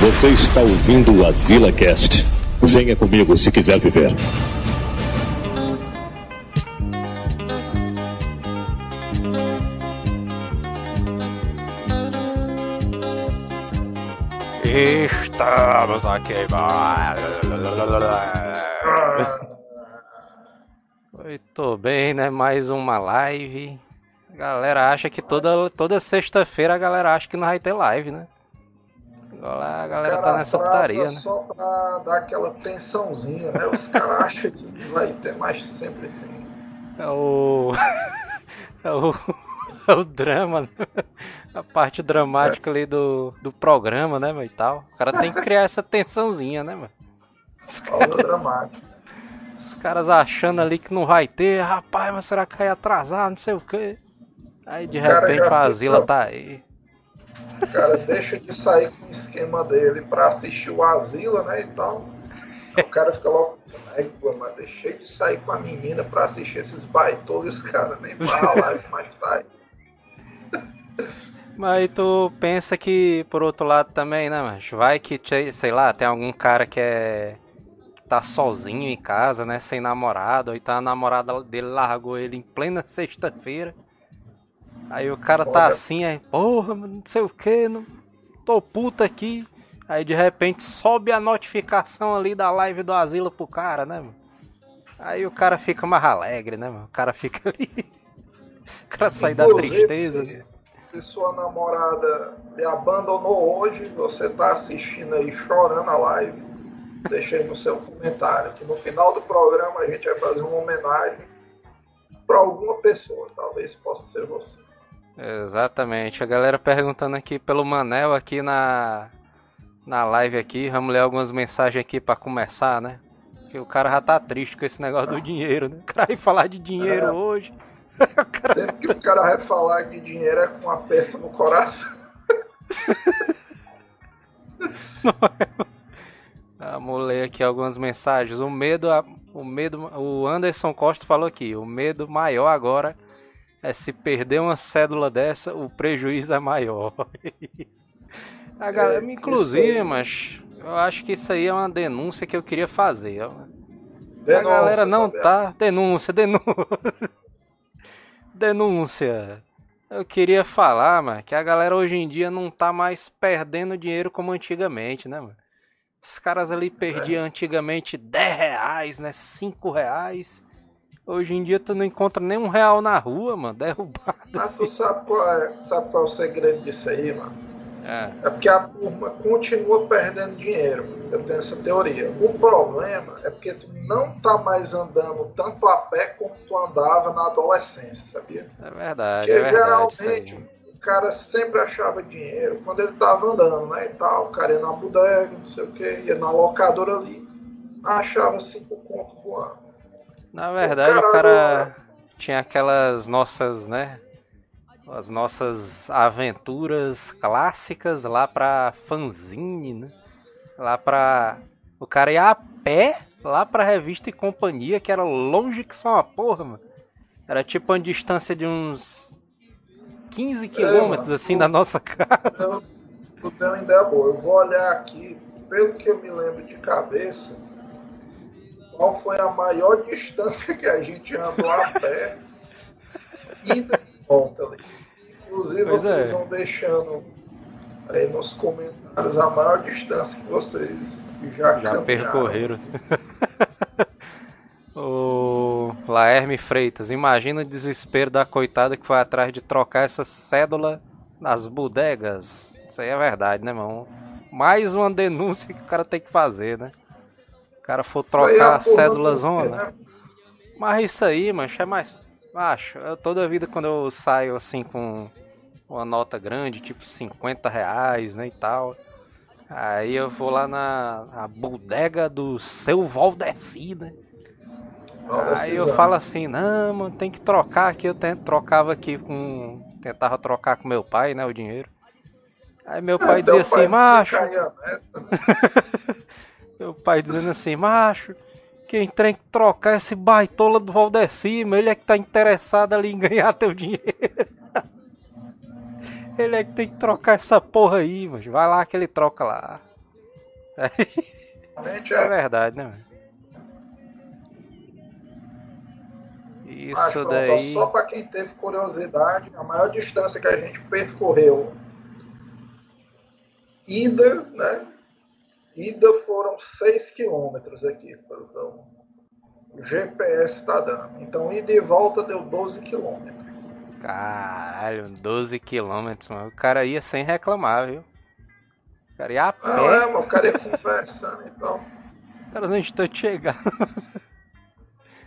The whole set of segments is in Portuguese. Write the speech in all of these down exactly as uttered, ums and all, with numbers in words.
Você está ouvindo o AzilaCast. Venha comigo se quiser viver. Estamos aqui. Muito bem, né? Mais uma live. A galera acha que toda, toda sexta-feira a galera acha que não vai ter live, né? Olá, a galera tá nessa putaria, né? Só pra dar aquela tensãozinha, né? Os caras acham que vai ter, mas sempre tem. É o... é o... é o drama, né? A parte dramática é. ali do, do programa, né, meu, e tal. O cara tem que criar essa tensãozinha, né, mano? Olha o dramático. Os caras achando ali que não vai ter, rapaz, mas será que vai atrasar, não sei o quê. Aí de repente a Azila tá aí. O cara deixa de sair com o esquema dele pra assistir o Azila, né, e tal. Aí o cara fica logo pensando, né, mas deixei de sair com a menina pra assistir esses baitolos, cara, nem pra live mais tarde. Mas tu pensa que, por outro lado também, né, mas vai que, sei lá, tem algum cara que é... tá sozinho em casa, né, sem namorado, ou tá a namorada dele largou ele em plena sexta-feira. Aí o cara tá assim, aí, porra, não sei o que, não... tô puto aqui. Aí de repente sobe a notificação ali da live do Azila pro cara, né, mano? Aí o cara fica mais alegre, né, mano? O cara fica ali. O cara sai da tristeza. Se, se sua namorada me abandonou hoje, você tá assistindo aí chorando a live, deixa aí no seu comentário, que no final do programa a gente vai fazer uma homenagem pra alguma pessoa, talvez possa ser você. Exatamente, a galera perguntando aqui pelo Manel aqui na, na live aqui, vamos ler algumas mensagens aqui pra começar, né? Porque o cara já tá triste com esse negócio ah. do dinheiro, né? O cara vai falar de dinheiro é. hoje. Cara... Sempre que o cara vai falar de dinheiro é com um aperto no coração. Não é... Vamos ler aqui algumas mensagens. O medo, o medo, o Anderson Costa falou aqui, o medo maior agora... É, se perder uma cédula dessa, o prejuízo é maior. A galera, é, inclusive, mas eu acho que isso aí é uma denúncia que eu queria fazer. Denúncia, a galera não tá... Denúncia, denúncia. Denúncia. Eu queria falar, mano, que a galera hoje em dia não tá mais perdendo dinheiro como antigamente, né, mano? Os caras ali perdiam é. antigamente dez reais, né, cinco reais... Hoje em dia tu não encontra nem um real na rua, mano, derrubado. Mas assim, tu sabe qual, é, sabe qual é o segredo disso aí, mano? É. É porque a turma continua perdendo dinheiro, mano. Eu tenho essa teoria. O problema é porque tu não tá mais andando tanto a pé como tu andava na adolescência, sabia? É verdade, porque é verdade, geralmente sim. O cara sempre achava dinheiro quando ele tava andando, né, e tal. O cara ia na bodega, não sei o que, ia na locadora ali, achava cinco conto voando. Na verdade, o cara, o cara tinha aquelas nossas, né, as nossas aventuras clássicas lá pra fanzine, né, lá pra... O cara ia a pé lá pra Revista e Companhia, que era longe que só uma porra, mano. Era tipo uma distância de uns quinze quilômetros, é, assim, eu, da nossa casa. Tu tem uma ideia boa, eu vou olhar aqui, pelo que eu me lembro de cabeça... Qual foi a maior distância que a gente andou a pé e de volta ali. Inclusive, pois vocês é. vão deixando aí nos comentários a maior distância que vocês já, já percorreram. O Laerme Freitas, imagina o desespero da coitada que foi atrás de trocar essa cédula nas bodegas. Isso aí é verdade, né, irmão? Mais uma denúncia que o cara tem que fazer, né? O cara for trocar a cédula zona, né? Mas isso aí, mancha, é mais... Macho, eu, toda vida quando eu saio assim com uma nota grande, tipo cinquenta reais, né, e tal, aí eu vou lá na, na bodega do seu Valdeci, né? Aí eu falo assim, não, mano, tem que trocar aqui, eu tento, trocava aqui com... Tentava trocar com meu pai, né, o dinheiro. Aí meu pai é, dizia assim, pai macho... Nessa, né? Meu pai dizendo assim, macho, quem tem que trocar esse baitola do Valdeci, ele é que tá interessado ali em ganhar teu dinheiro. Ele é que tem que trocar essa porra aí, mas vai lá que ele troca lá. Isso é verdade, né, mano? Isso Mas, pronto, daí... Só pra quem teve curiosidade, a maior distância que a gente percorreu ida, né? Ida foram seis quilômetros aqui, pelo o G P S tá dando. Então ida e volta deu doze quilômetros. Caralho, doze quilômetros, mano. O cara ia sem reclamar, viu? O cara ia a pé. Não, é, mano, o cara ia conversando e tal. O cara não estou chegando.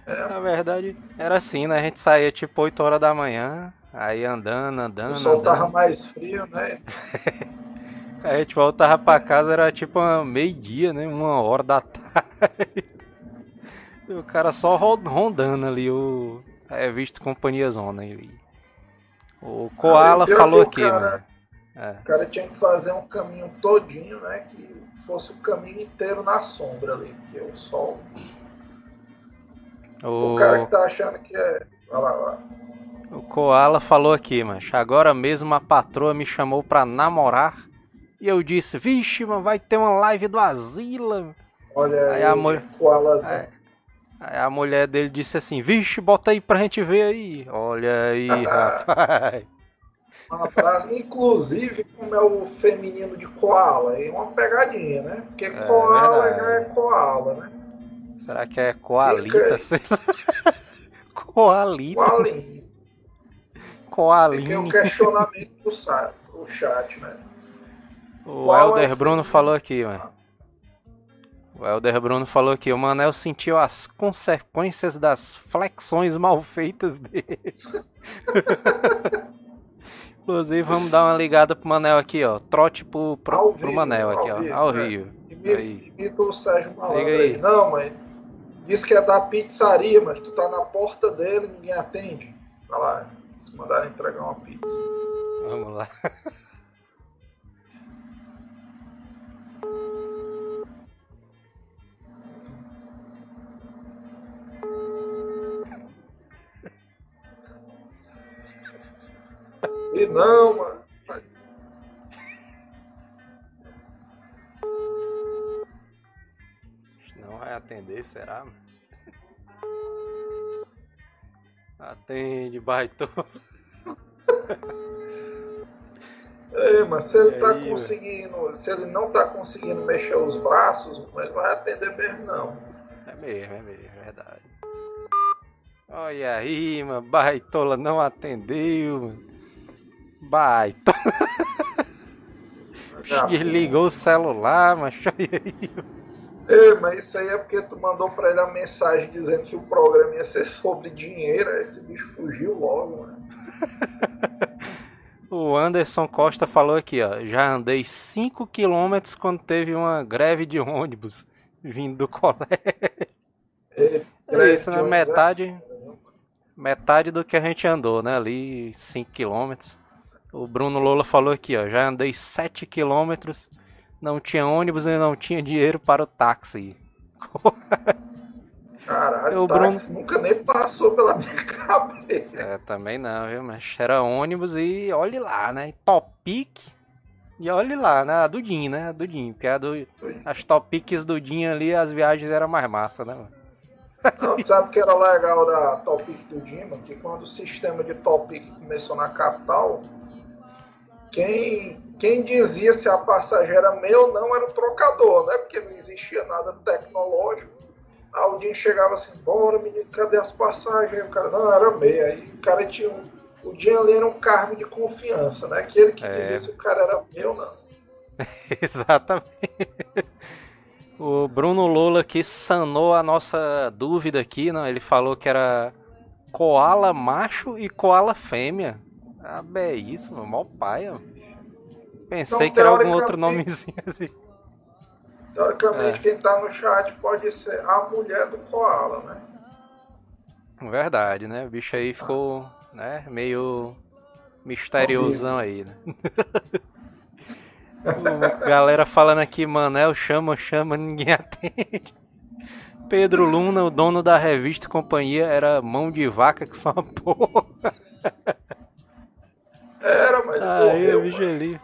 É. Na verdade, era assim, né? A gente saía tipo oito horas da manhã, aí andando, andando. O sol andando. Tava mais frio, né? Aí a gente voltava pra casa, era tipo meio-dia, né? Uma hora da tarde. E o cara só rondando ali o. É visto companhia zona ali. O Koala ah, falou aqui, né? É. O cara tinha que fazer um caminho todinho, né? Que fosse o caminho inteiro na sombra ali, porque o sol. O... o cara que tá achando que é... Vai lá, vai lá. O Koala falou aqui, macho. Agora mesmo a patroa me chamou pra namorar. E eu disse, vixe, mano, vai ter uma live do Azila. Olha aí, aí a mulher... Koalazinho. Aí, aí a mulher dele disse assim, vixe, bota aí pra gente ver aí. Olha aí, rapaz. Uma frase, inclusive, como é o feminino de Koala. É uma pegadinha, né? Porque é, Koala verdade. Já é Koala, né? Será que é Koalita? Sei lá. Koalita. Koalin. Koalin. Tem um questionamento pro chat, né? O Qual Helder é Bruno que... falou aqui, mano. O Helder Bruno falou aqui. O Manel sentiu as consequências das flexões mal feitas dele. Inclusive, vamos dar uma ligada pro Manel aqui, ó. Trote pro, pro, ao pro Rio, Manel aqui, ao ó. Rio, ao né? Rio. Imita o Sérgio Malandro aí. aí. Não, mãe. Diz que é da pizzaria, mas tu tá na porta dele, ninguém atende. Vai lá, se mandaram entregar uma pizza. Vamos lá. E não, mano. Não vai atender, será? Atende, baito. É, mas se ele tá aí, conseguindo. Mano? Se ele não tá conseguindo mexer os braços, ele vai atender mesmo não. É mesmo, é mesmo, é verdade. Olha aí, mano, baitola não atendeu, mano. Baita. Desligou o celular, macho. Ei, mas isso aí é porque tu mandou pra ele a mensagem dizendo que o programa ia ser sobre dinheiro. Aí esse bicho fugiu logo, mano. O Anderson Costa falou aqui, ó. Já andei cinco quilômetros quando teve uma greve de ônibus vindo do colégio. Ei, é isso, na metade, é... metade do que a gente andou, né? Ali, cinco quilômetros. O Bruno Lola falou aqui, ó, já andei sete quilômetros, não tinha ônibus e não tinha dinheiro para o táxi. Caralho, o táxi Bruno... nunca nem passou pela minha cabeça. É, também não, viu, mas era ônibus e olhe lá, né, Topic, e olhe lá, né, a do Din, né, a do Din, porque a do... as Topics do Din ali, as viagens eram mais massa, né, mano. Não, sabe o que era legal da Topic do Din, mano, que quando o sistema de Topic começou na capital... Quem, quem dizia se a passagem era meu ou não era o trocador, né? Porque não existia nada tecnológico. Alguém chegava assim, bora menino, cadê as passagens? O cara, não, era meia. Aí o cara tinha um... O Din ali era um cargo de confiança, né? Aquele que é... dizia se o cara era meu ou não. Exatamente. O Bruno Lola que sanou a nossa dúvida aqui, não? Ele falou que era koala macho e koala fêmea. Ah, é isso, mano. Mó paia. Pensei então, que era algum outro nomezinho assim. Teoricamente, é. Quem tá no chat pode ser a mulher do Koala, né? Verdade, né? O bicho aí ficou, né? Meio misteriosão aí, né? Galera falando aqui, Manel, chama, chama, ninguém atende. Pedro Luna, o dono da revista Companhia, era mão de vaca que só uma porra. Era, mas ele ah, morreu, eu, vi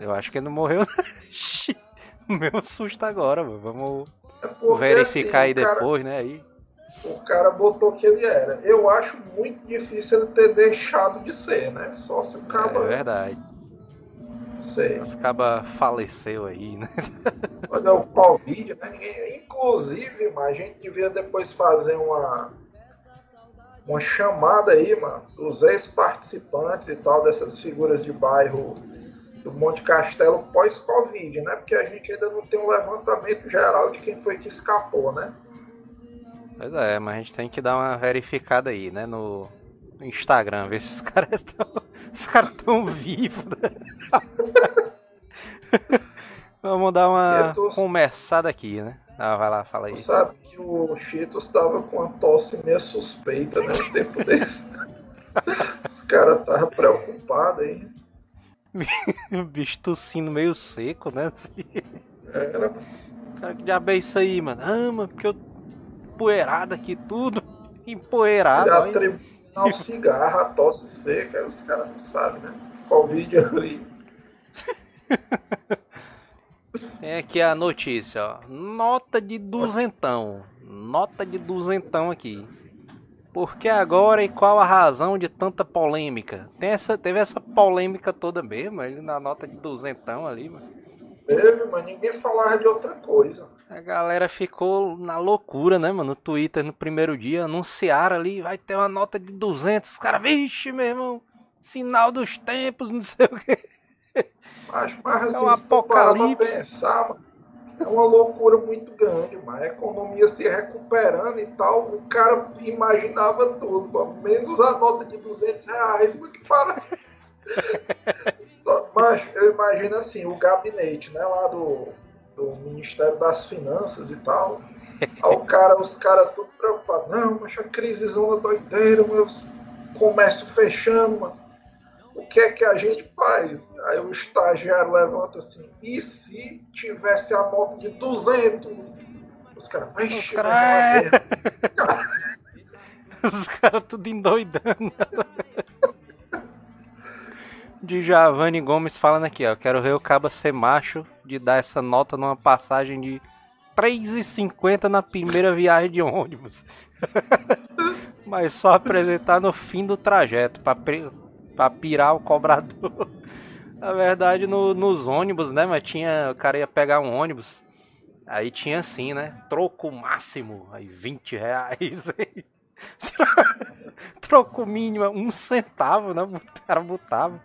eu acho que ele não morreu. meu susto agora, mano. Vamos é verificar assim, aí cara, depois, né? Aí. O cara botou que ele era. Eu acho muito difícil ele ter deixado de ser, né? Só se o caba... É verdade. Não sei. Mas o caba faleceu aí, né? Olha o Covid, né? Inclusive, mas a gente devia depois fazer uma... Uma chamada aí, mano, dos ex-participantes e tal, dessas figuras de bairro do Monte Castelo pós-Covid, né? Porque a gente ainda não tem um levantamento geral de quem foi que escapou, né? Pois é, mas a gente tem que dar uma verificada aí, né? No, no Instagram, ver se os caras estão os caras estão vivos. Né? Vamos dar uma tô... conversada aqui, né? Ah, vai lá, fala aí. Tu sabe que o Cheetos tava com uma tosse meio suspeita, né? No tempo desse. Os caras estavam preocupados, hein? O bicho tossindo meio seco, né? Assim. Era. Cara, que diabo é isso aí, mano? Ah, mano, porque eu... Empoeirado aqui tudo. Empoeirado. Já atribuiu ao cigarro, a tosse seca. Os caras não sabem, né? Covid ali. É aqui a notícia, ó. Nota de duzentão. Nota de duzentão aqui. Por que agora e qual a razão de tanta polêmica? Tem essa, teve essa polêmica toda mesmo, ele na nota de duzentão ali, mano. Teve, mas ninguém falava de outra coisa. A galera ficou na loucura, né, mano? No Twitter, no primeiro dia, anunciaram ali, vai ter uma nota de duzentos. Os caras, vixe, meu irmão, sinal dos tempos, não sei o quê. Mas, mas é um assim, apocalipse. Pensar, mano, é uma loucura muito grande, mano. A economia se recuperando e tal. O cara imaginava tudo, mano. Menos a nota de duzentos reais, mano, que para. Só, mas eu imagino assim, o gabinete, né, lá do, do Ministério das Finanças e tal. Aí o cara, os caras tudo preocupados. Não, mas a crise zona doideira, meus comércio fechando, mano. O que é que a gente faz? Aí o estagiário levanta assim, e se tivesse a nota de duzentos? Os caras, vixe, cara, é... Os caras tudo endoidando. De Giovanni Gomes falando aqui, ó, quero ver o caba ser macho de dar essa nota numa passagem de três reais e cinquenta na primeira viagem de ônibus. Mas só apresentar no fim do trajeto, pra... Pre... Pra pirar o cobrador. Na verdade, no, nos ônibus, né? Mas tinha... O cara ia pegar um ônibus. Aí tinha assim, né? Troco máximo. Aí vinte reais. Aí. Troco mínimo. Um centavo, né? O cara botava.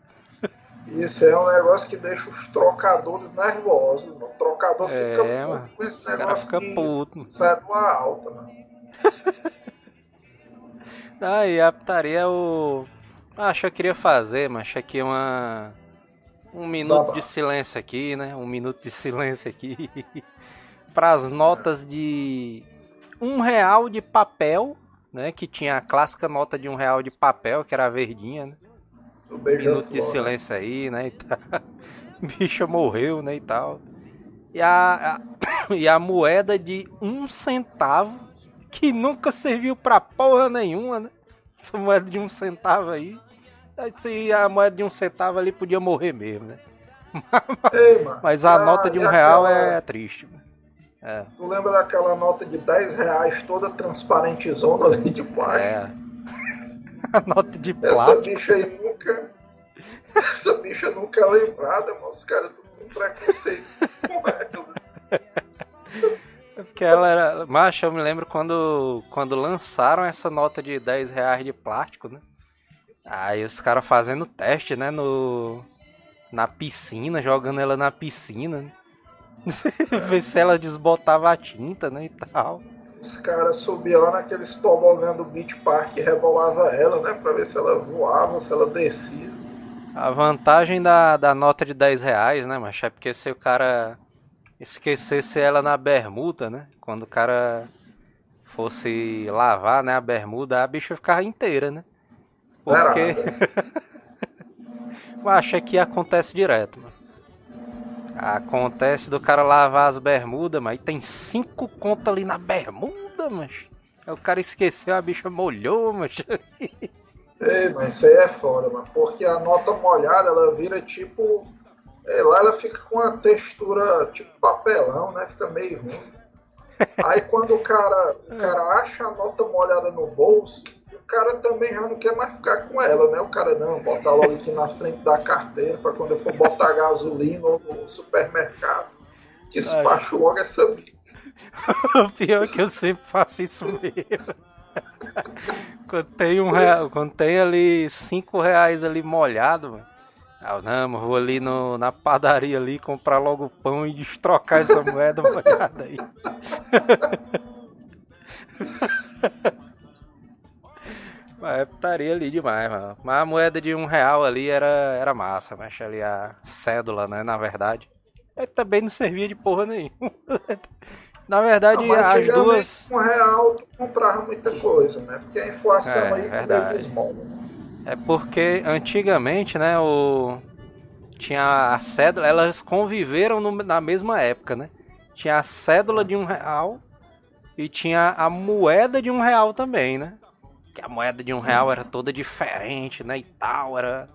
Isso é um negócio que deixa os trocadores nervosos. O trocador é, fica puto mano, com esse negócio. Fica de puto. Cédula alta, né? Aí a putaria o... Acho que eu queria fazer, mas aqui uma um minuto Zaba. de silêncio aqui, né? Um minuto de silêncio aqui para as notas de um real de papel, né? Que tinha a clássica nota de um real de papel, que era a verdinha, né? Um minuto de silêncio aí, né? E tá. Bicha morreu, né? E tal. E a, a e a moeda de um centavo que nunca serviu para porra nenhuma, né? Essa moeda de um centavo aí. Se a moeda de um centavo ali podia morrer mesmo, né? Ei, mano, mas a, a nota de um real aquela... é triste. É. Tu lembra daquela nota de dez reais toda transparentezona ali de plástico? É. A nota de plástico. Essa bicha aí nunca. Essa bicha nunca é lembrada, mas os caras estão com preconceito com ela. Porque ela era... Macho, eu me lembro quando, quando lançaram essa nota de dez reais de plástico, né? Aí os caras fazendo teste, né? No, na piscina, jogando ela na piscina. Né? Ver se ela desbotava a tinta, né? E tal. Os caras subiam lá naqueles tobogãs do Beach Park e rebolava ela, né? Pra ver se ela voava ou se ela descia. A vantagem da, da nota de dez reais, né, macho? É porque se o cara... Esquecesse ela na bermuda, né? Quando o cara fosse lavar, né? A bermuda, a bicha ficava inteira, né? Porque... Eu acho que acontece direto, mano. Acontece do cara lavar as bermudas, mas tem cinco contas ali na bermuda, mas o cara esqueceu, a bicha molhou, mas... Ei, mas isso aí é foda, mano. Porque a nota molhada, ela vira tipo... É, lá ela fica com uma textura tipo papelão, né? Fica meio ruim. Aí quando o cara, o cara acha a nota molhada no bolso, o cara também já não quer mais ficar com ela, né? O cara não, botar logo aqui na frente da carteira pra quando eu for botar gasolina ou no supermercado, despacho logo essa bicha. O pior é que eu sempre faço isso mesmo. Quando tem, um real, quando tem ali cinco reais ali molhado, mano. Ah, não, mas vou ali no, na padaria ali comprar logo o pão e destrocar essa moeda molhada aí. Mas é putaria ali demais, mano. Mas a moeda de um real ali era, era massa, mas ali a cédula, né, na verdade. Ele também não servia de porra nenhuma. Na verdade, não, as duas... um real tu comprava muita coisa, né? Porque a inflação é, aí comeu os moldes. É porque antigamente, né, o... tinha a cédula, elas conviveram no... na mesma época, né? Tinha a cédula de um real e tinha a moeda de um real também, né? Que a moeda de um real era toda diferente, né, e tal, era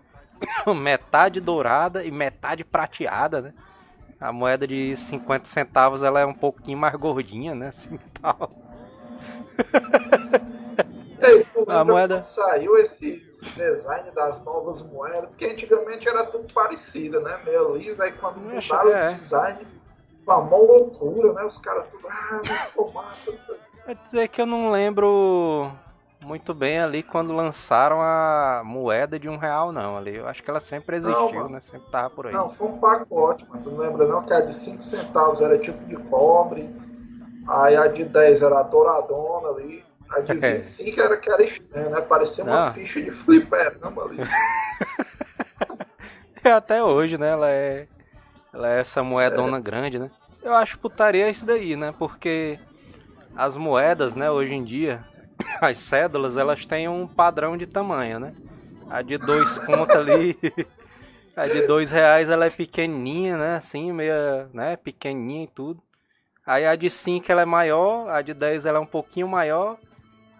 metade dourada e metade prateada, né? A moeda de cinquenta centavos, ela é um pouquinho mais gordinha, né, assim e tal. Ei, tu lembra a moeda... quando saiu esse, esse design das novas moedas? Porque antigamente era tudo parecido, né, meio liso, aí quando mudaram é. o design, foi uma loucura, né, os caras tudo, ah, não ficou massa, não sei. Quer dizer que eu não lembro... muito bem ali quando lançaram a moeda de um real, não, ali. Eu acho que ela sempre existiu, não, né? Sempre tava por aí. Não, foi um pacote, mas tu não lembra não que a de cinco centavos era tipo de cobre, aí a de dez era a douradona ali, a de vinte e cinco era que era estranha, né? Parecia uma não. ficha de fliperama ali. Até hoje, né? Ela é, ela é essa moedona é. grande, né? Eu acho putaria isso daí, né? Porque as moedas, né, hoje em dia... as cédulas, elas têm um padrão de tamanho, né? A de dois conto ali, a de dois reais, ela é pequenininha, né? Assim, meia, né? Pequenininha e tudo. Aí a de cinco, ela é maior, a de dez, ela é um pouquinho maior.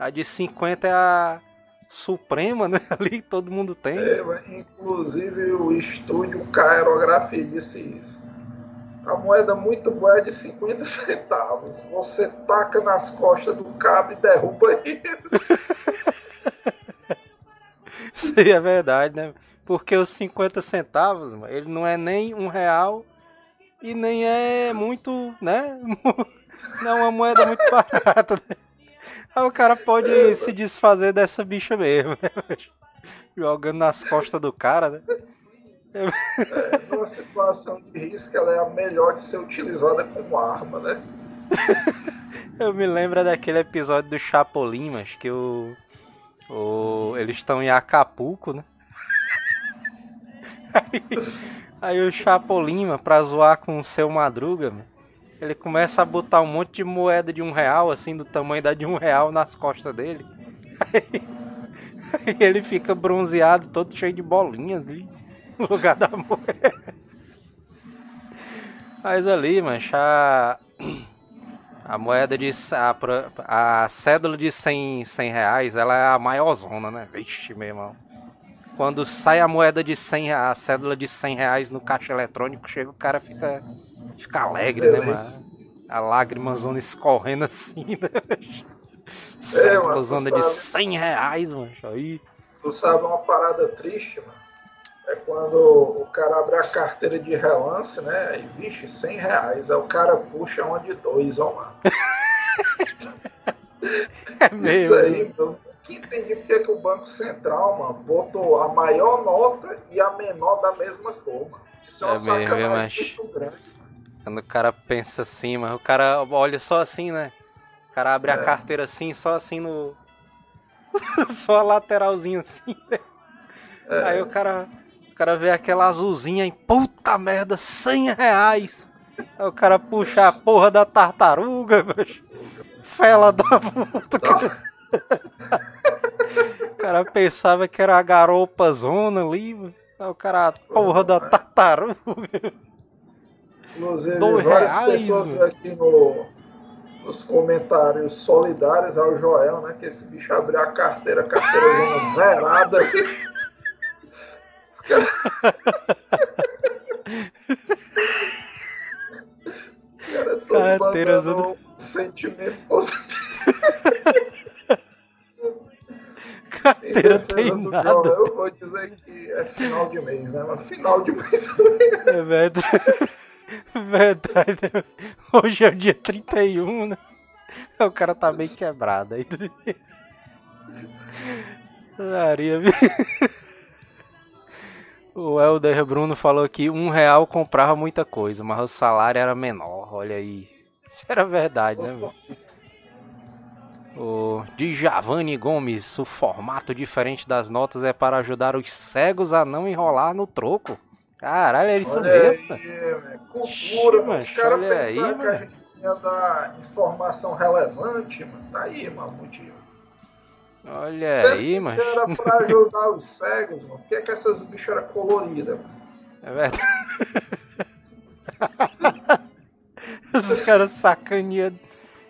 A de cinquenta é a suprema, né? Ali todo mundo tem. É, inclusive o estúdio Caerografia disse isso. A moeda muito boa é de cinquenta centavos. Você taca nas costas do cabo e derruba ele. Isso aí é verdade, né? Porque os cinquenta centavos, ele não é nem um real e nem é muito, né? Não é uma moeda muito barata, né? Aí o cara pode é, se desfazer dessa bicha mesmo, né? Jogando nas costas do cara, né? É, numa situação de risco, ela é a melhor de ser utilizada como arma, né? Eu me lembro daquele episódio do Chapolima, que o, o, eles estão em Acapulco, né? Aí, aí o Chapolima, pra zoar com o Seu Madruga, ele começa a botar um monte de moeda de um real, assim, do tamanho da de um real, nas costas dele. Aí, aí ele fica bronzeado, todo cheio de bolinhas, ali. No lugar da moeda. Mas ali, mancha, a, a moeda de... A, a cédula de cem reais, ela é a maiorzona, né? Vixe, meu irmão. Quando sai a moeda de cem, a cédula de cem reais no caixa eletrônico, chega, o cara fica, fica alegre, né, mano? A lágrima zona escorrendo assim, né? Cédula zona de cem reais, mancha. Aí. Tu sabe uma parada triste, mano? É quando o cara abre a carteira de relance, né? E, vixe, cem reais. Aí o cara puxa uma de dois, ó, mano. É mesmo. Isso aí, mano. Que entendi porque é que o Banco Central, mano, botou a maior nota e a menor da mesma cor, mano. Isso é uma sacanagem muito grande. Quando o cara pensa assim, mano. O cara olha só assim, né? O cara abre é. a carteira assim, só assim no... só a lateralzinha assim, né? É. Aí o cara... O cara vê aquela azulzinha em puta merda, cem reais. Aí o cara puxa a porra da tartaruga, bicho. Fela da puta. O cara pensava que era a garopa zona ali, mano. Aí o cara, a porra da tartaruga. Inclusive, dois várias reais, pessoas, mano, aqui no, nos comentários solidários ao Joel, né? Que esse bicho abriu a carteira, a carteira zona zerada. Carteira azul. Sentimentos. Carteira tem nada. Final, eu vou dizer que é final de mês, né? Mas final de mês é verdade. Verdade. Hoje é o dia trinta e um, né? O cara tá meio quebrado aí. O Helder Bruno falou que um real comprava muita coisa, mas o salário era menor, olha aí. Isso era verdade, né, velho? O Djavani Gomes, o formato diferente das notas é para ajudar os cegos a não enrolar no troco. Caralho, é isso olha mesmo. Aí, velho. Cultura, mano. Os caras pensaram que a gente ia dar informação relevante, mano. Tá aí, mamudinho. Olha certo aí, mano. Isso era pra ajudar os cegos, mano. Por que, é que essas bichas eram coloridas, mano? É verdade. Os caras sacaninha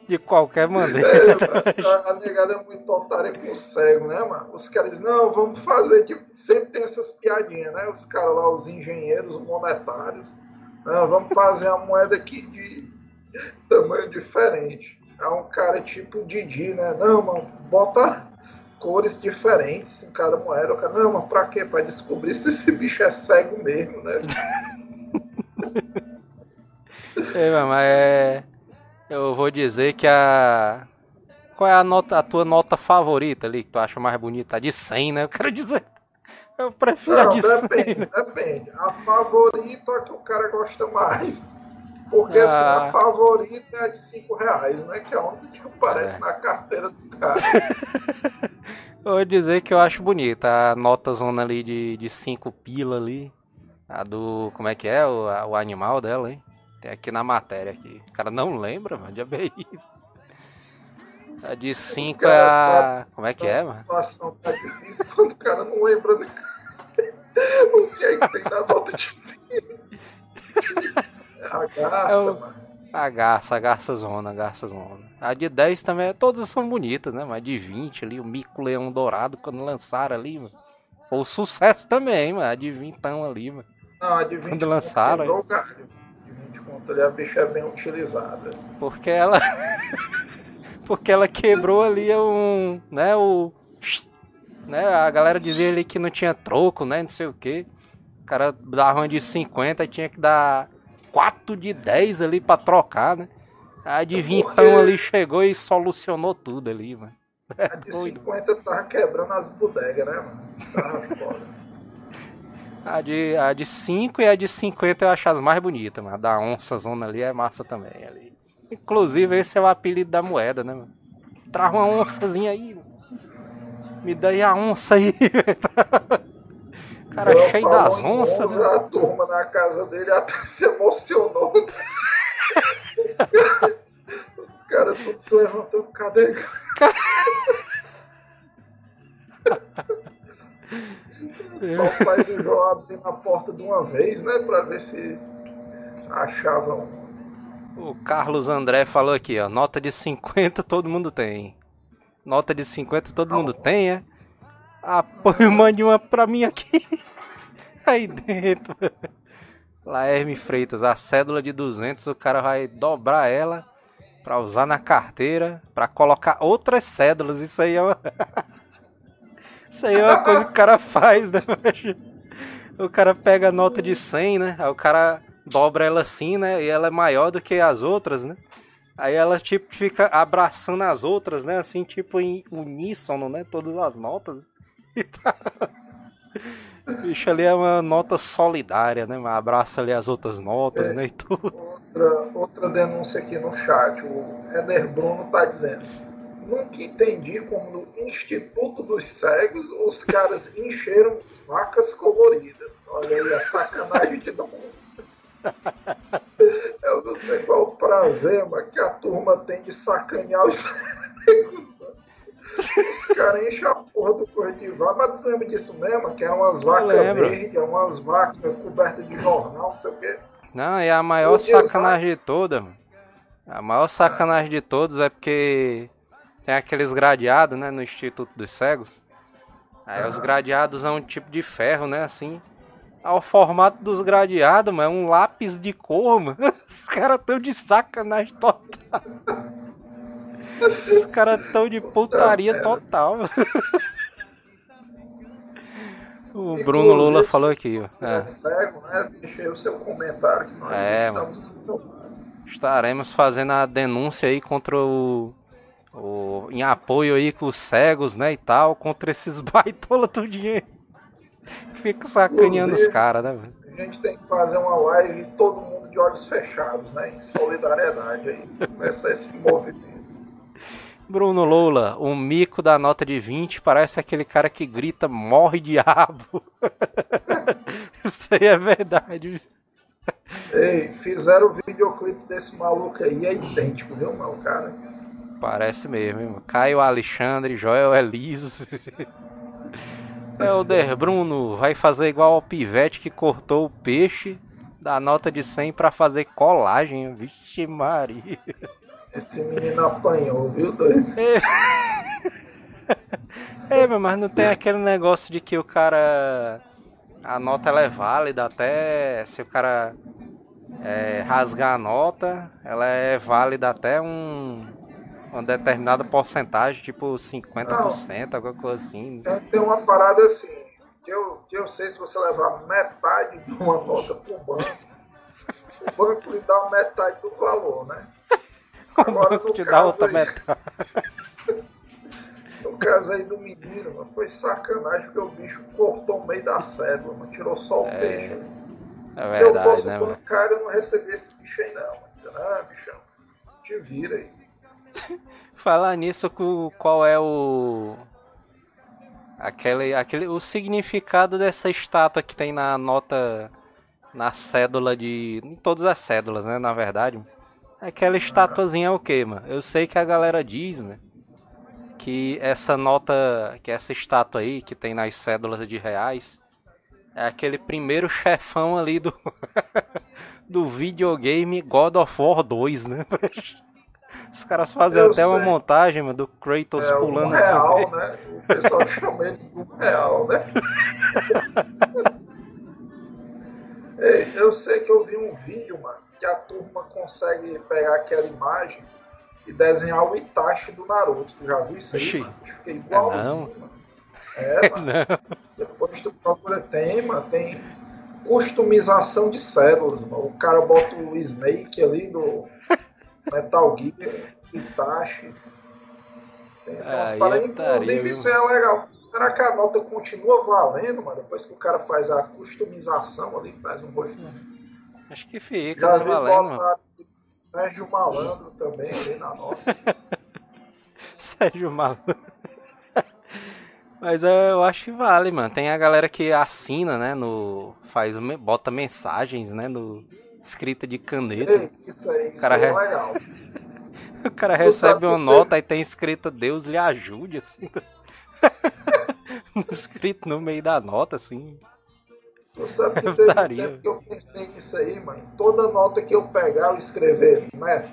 de qualquer maneira. É, a, a negada é muito otária com o cego, né, mano? Os caras, não, vamos fazer. Tipo, sempre tem essas piadinhas, né? Os caras lá, os engenheiros monetários. Não, vamos fazer uma moeda aqui de tamanho diferente. É um cara tipo Didi, né? Não, mano, bota cores diferentes em cada moeda. O cara, não, mas pra quê? Pra descobrir se esse bicho é cego mesmo, né? É, mas é... eu vou dizer que a... Qual é a, nota, a tua nota favorita ali, que tu acha mais bonita? A de cem, né? Eu quero dizer... Eu prefiro não, a de depende, cem. Depende, né? depende. A favorita é que o cara gosta mais. Porque ah. assim, a favorita é a de cinco reais, né? Que é a única que aparece é. na carteira do cara. Eu vou dizer que eu acho bonita a nota zona ali de, de cinco pila ali. A do... Como é que é? O, a, o animal dela, hein? Tem aqui na matéria aqui. O cara não lembra, mano. Já é isso. A de cinco é a... Como é que é, mano? A situação tá difícil quando o cara não lembra nem... o que é que tem na nota de cinco. A garça, é o... mano. A garça, a garça zona, a garça zona. A de dez também, todas são bonitas, né? Mas a de vinte ali, o Mico Leão Dourado, quando lançaram ali, mano. Foi um sucesso também, mano. A de vintão ali, mano. Não, a de vinte quando lançaram. A bicha é bem utilizada. Porque ela porque ela quebrou ali um, né, o né, a galera dizia ali que não tinha troco, né, não sei o que. O cara dava uma de cinquenta e tinha que dar quatro de dez ali pra trocar, né? A de vintão ali chegou e solucionou tudo ali, mano. A de cinquenta tava quebrando as bodegas, né, mano? Tava foda. A de, a de cinco e a de cinquenta eu acho as mais bonitas, mano. A da onça zona ali é massa também. Ali. Inclusive, esse é o apelido da moeda, né, mano? Traz uma onçazinha aí, mano. Me dá aí a onça aí, cara, eu cheio das onças. Onça, né? A turma na casa dele até se emocionou. Os caras cara todos se levantando, cadê? Só o pai do João abrindo a porta de uma vez, né? Pra ver se achavam. O Carlos André falou aqui, ó. Nota de cinquenta todo mundo tem. Nota de cinquenta todo Não. mundo tem, é? Apoio, mande uma pra mim aqui. Aí dentro. Laerme Freitas, a cédula de duzentos, o cara vai dobrar ela pra usar na carteira, pra colocar outras cédulas. Isso aí é uma... Isso aí é uma coisa que o cara faz, né? O cara pega a nota de cem, né? Aí o cara dobra ela assim, né? E ela é maior do que as outras, né? Aí ela, tipo, fica abraçando as outras, né? Assim, tipo, em uníssono, né? Todas as notas. E tá... Bicho, ali é uma nota solidária, né? Mas abraça ali as outras notas, é, né? E tudo. Outra, outra denúncia aqui no chat. O Eder Bruno tá dizendo... Nunca entendi como no Instituto dos Cegos os caras encheram vacas coloridas. Olha aí a sacanagem de não. Eu não sei qual o prazer, mano, que a turma tem de sacanear os cegos, mano. Os caras enchem a porra do cordival. Mas tu lembra disso mesmo? Que eram umas vacas verdes, umas vacas cobertas de jornal, não sei o quê. Não, é a maior o sacanagem exato. de toda, mano. A maior sacanagem de todos é porque... Tem aqueles gradeados, né, no Instituto dos Cegos. Aí uhum. os gradeados são um tipo de ferro, né, assim. ao formato dos gradeados, mano. É um lápis de cor, mano. Os caras tão de sacanagem total. Os caras tão de putaria não, total, mano. O e Bruno Lula falou aqui, ó. É. É cego, né? Deixa aí o seu comentário que nós é, estamos estaremos fazendo a denúncia aí contra o, o em apoio aí com os cegos, né, e tal, contra esses baitola do dinheiro. Fica sacaneando inclusive, os caras, né, velho? A gente tem que fazer uma live todo mundo de olhos fechados, né, em solidariedade aí. Começa esse movimento. Bruno Lula, o mico da nota de vinte parece aquele cara que grita morre diabo. Isso aí é verdade. Ei, fizeram o videoclipe desse maluco aí, é idêntico, viu, meu cara? Parece mesmo, hein? Caio Alexandre, Joel Eliso. Helder Bruno vai fazer igual ao pivete que cortou o peixe da nota de cem pra fazer colagem. Vixe Maria. Esse menino apanhou, viu, dois? É, é mas não tem aquele negócio de que o cara... A nota ela é válida até... Se o cara é, rasgar a nota, ela é válida até um... uma determinada porcentagem, tipo cinquenta por cento, alguma coisa assim. Tem uma parada assim, que eu, que eu sei, se você levar metade de uma nota pro banco, o banco lhe dá metade do valor, né? Agora, o banco te dá outra aí, metade. No caso aí do menino, mano, foi sacanagem, porque o bicho cortou o meio da cédula, mano, tirou só o é, peixe. É verdade, se eu fosse né, bancário, mano? Eu não recebia esse bicho aí não. Dizendo, ah, bichão, te vira aí. Falar nisso, qual é o aquele, aquele, o significado dessa estátua que tem na nota, na cédula de... Em todas as cédulas, né, na verdade. Aquela estatuazinha é o que, mano? Eu sei que a galera diz, mano, que essa nota, que essa estátua aí que tem nas cédulas de reais é aquele primeiro chefão ali do do videogame God of War dois, né? Os caras fazem eu até sei. Uma montagem, mano, do Kratos é, pulando assim. Real, né? O pessoal chama ele do real, né? Eu sei que eu vi um vídeo, mano, que a turma consegue pegar aquela imagem e desenhar o Itachi do Naruto. Tu já viu isso aí, Xii. Mano? Fiquei igualzinho, é, mano. É, mano. Não. Depois tu procura, tem, mano, tem customização de células, mano. O cara bota o Snake ali do Metal Gear, Itachi. Tem até umas paradas. Inclusive, isso é legal. Será que a nota continua valendo, mano? Depois que o cara faz a customização ali, faz um roxinho. Acho que fica, já vi valendo, mano. Sérgio Malandro também ali na nota. Sérgio Malandro. Mas eu acho que vale, mano. Tem a galera que assina, né? No, faz, bota mensagens, né? No, escrita de caneta. Ei, isso aí, isso aí é re... legal. O cara tu recebe uma nota e tem escrito Deus lhe ajude, assim. Escrito no meio da nota, assim. Tu sabe que teve um tempo que eu pensei nisso aí, mãe. Toda nota que eu pegar, eu escrever, né?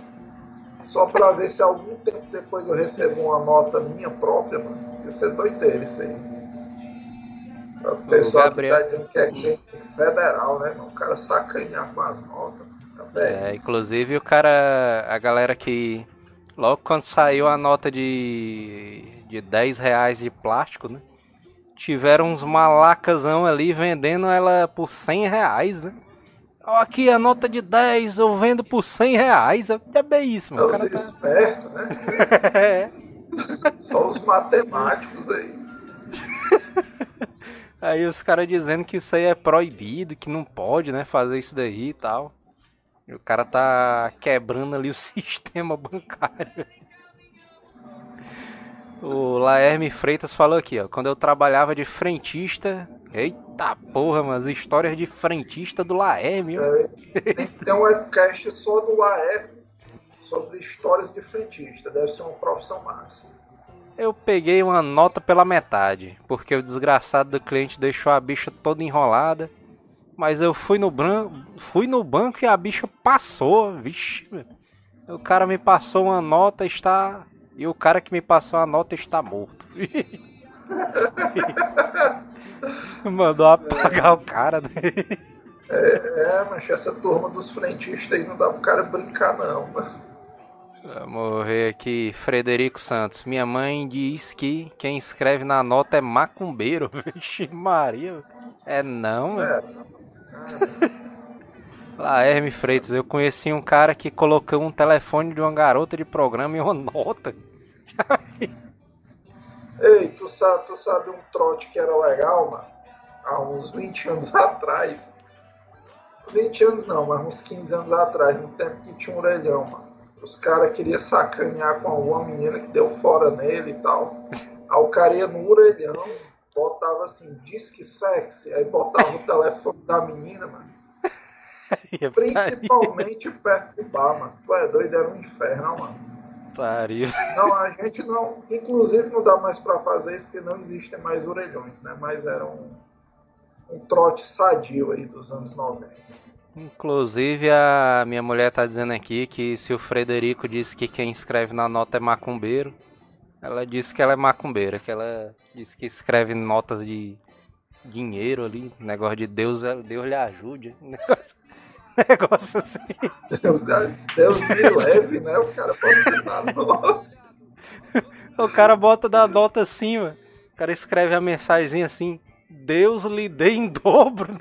Só pra ver se algum tempo depois eu recebo uma nota minha própria, mano. Isso é doideira, isso aí. O pessoal Gabriel... que tá dizendo que é crente federal, né, mano? O cara sacanear com as notas. Tá é, é inclusive o cara... A galera que... Logo quando saiu a nota de... De dez reais de plástico, né? Tiveram uns malacazão ali vendendo ela por cem reais, né? Ó, aqui a nota de dez eu vendo por cem reais. É bem isso, mano. É os espertos, tá... né? É. Só os matemáticos aí. Aí os caras dizendo que isso aí é proibido, que não pode, né, fazer isso daí e tal. E o cara tá quebrando ali o sistema bancário. O Laerme Freitas falou aqui, ó. Quando eu trabalhava de frentista... Eita porra, mano. As histórias de frentista do Laerme. É, tem que ter um webcast só do Laerme. Sobre histórias de frentista. Deve ser uma profissão massa. Eu peguei uma nota pela metade. Porque o desgraçado do cliente deixou a bicha toda enrolada. Mas eu fui no, bran... fui no banco e a bicha passou. Vixe, meu. O cara me passou uma nota, está... E o cara que me passou a nota está morto. Mandou apagar é. o cara dele. É, é, mas essa turma dos frentistas aí não dá pro cara brincar, não. Mas... vamos ver aqui, Frederico Santos. Minha mãe diz que quem escreve na nota é macumbeiro. Vixe, Maria. É não, mano. Laerme Freitas, eu conheci um cara que colocou um telefone de uma garota de programa e uma nota. Ei, tu sabe, tu sabe um trote que era legal, mano? Há uns vinte anos atrás. vinte anos não, mas uns quinze anos atrás, no tempo que tinha um orelhão, mano. Os caras queriam sacanear com alguma menina que deu fora nele e tal. Aí o cara ia no orelhão, botava assim, disque sexy, aí botava o telefone da menina, mano. Principalmente perto do bar, mano. Tu é doido, era um inferno, mano. Taria. Não, a gente não... inclusive não dá mais pra fazer isso, porque não existem mais orelhões, né? Mas era um, um trote sadio aí dos anos noventa. Inclusive a minha mulher tá dizendo aqui que se o Frederico disse que quem escreve na nota é macumbeiro, ela disse que ela é macumbeira, que ela disse que escreve notas de dinheiro ali, negócio de Deus, Deus lhe ajude, negócio... negócio assim. Deus, Deus me leve, né? O cara pode ficar louco. O cara bota da nota assim, mano. O cara escreve a mensagem assim: Deus lhe dê em dobro.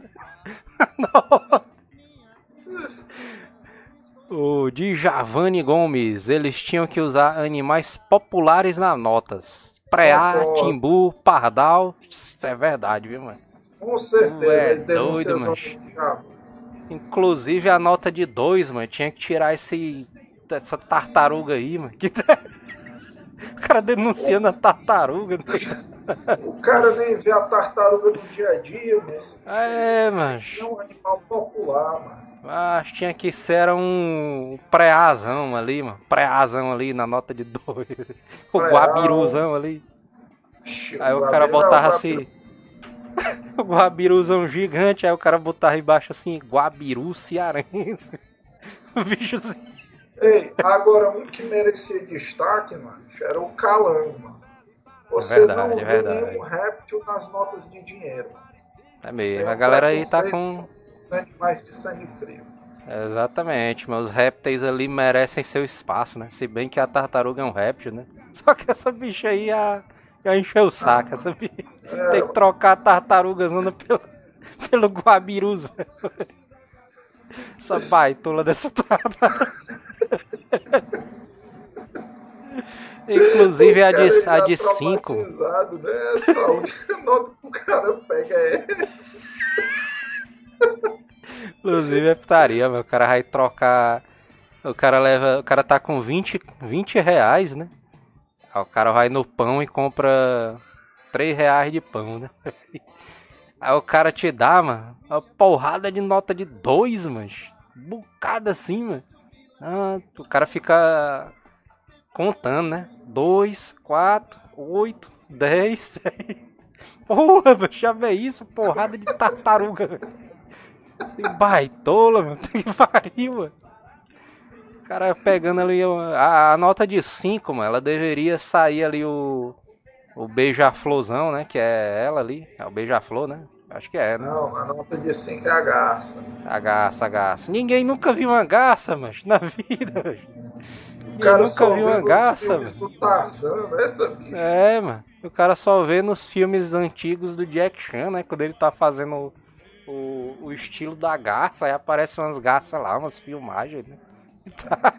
O Djavani Gomes. Eles tinham que usar animais populares nas notas. Preá, oh, timbu, pardal. Isso é verdade, viu, mano? Com certeza. É doido, mano. Inclusive a nota de dois, mano, tinha que tirar esse, essa tartaruga aí, mano. Que... o cara denunciando a tartaruga. Né? O cara nem vê a tartaruga no dia a dia, mano. É, mano. É um animal popular, mano. Mas tinha que ser era um pré-azão ali, mano. Pré-azão ali na nota de dois. O guabiruzão ali. Aí o cara botava assim... o guabiruzão gigante, aí o cara botava embaixo assim, guabiru cearense. O bichozinho. Ei, agora um que merecia destaque, mano, era o calango, mano. Você verdade, não vê nenhum réptil nas notas de dinheiro. Mano. É mesmo, a galera aí tá com... animais de sangue frio. Exatamente, mas os répteis ali merecem seu espaço, né? Se bem que a tartaruga é um réptil, né? Só que essa bicha aí, a... já encheu o saco, ah, sabe? É, tem que trocar a tartaruga pelo, pelo guabiruza. Essa baitola dessa tartaruga. Inclusive a de, a de cinco. Né? Só o única nota que o cara pega é essa. Inclusive é putaria, meu. O cara vai trocar. O cara leva. O cara tá com vinte reais, né? O cara vai no pão e compra três reais de pão, né? Aí o cara te dá, mano, uma porrada de nota de dois, mano. Bocada assim, mano. Ah, o cara fica contando, né? dois, quatro, oito, dez. Porra, mano, já vê isso? Porrada de tartaruga, velho. Baitola, mano. Que pariu, mano. O cara pegando ali a, a nota de cinco, mano, ela deveria sair ali o, o beija-florzão, né? Que é ela ali, é o beija-flor, né? Acho que é, né? Não, a nota de cinco é a garça. A garça, a garça. Ninguém nunca viu uma garça, mano, na vida, mano. O cara nunca só viu vê uma nos garça, filmes mano. Do Tarzan, né, essa bicha? É, mano. O cara só vê nos filmes antigos do Jack Chan, né? Quando ele tá fazendo o, o, o estilo da garça, aí aparecem umas garças lá, umas filmagens, né? Tá.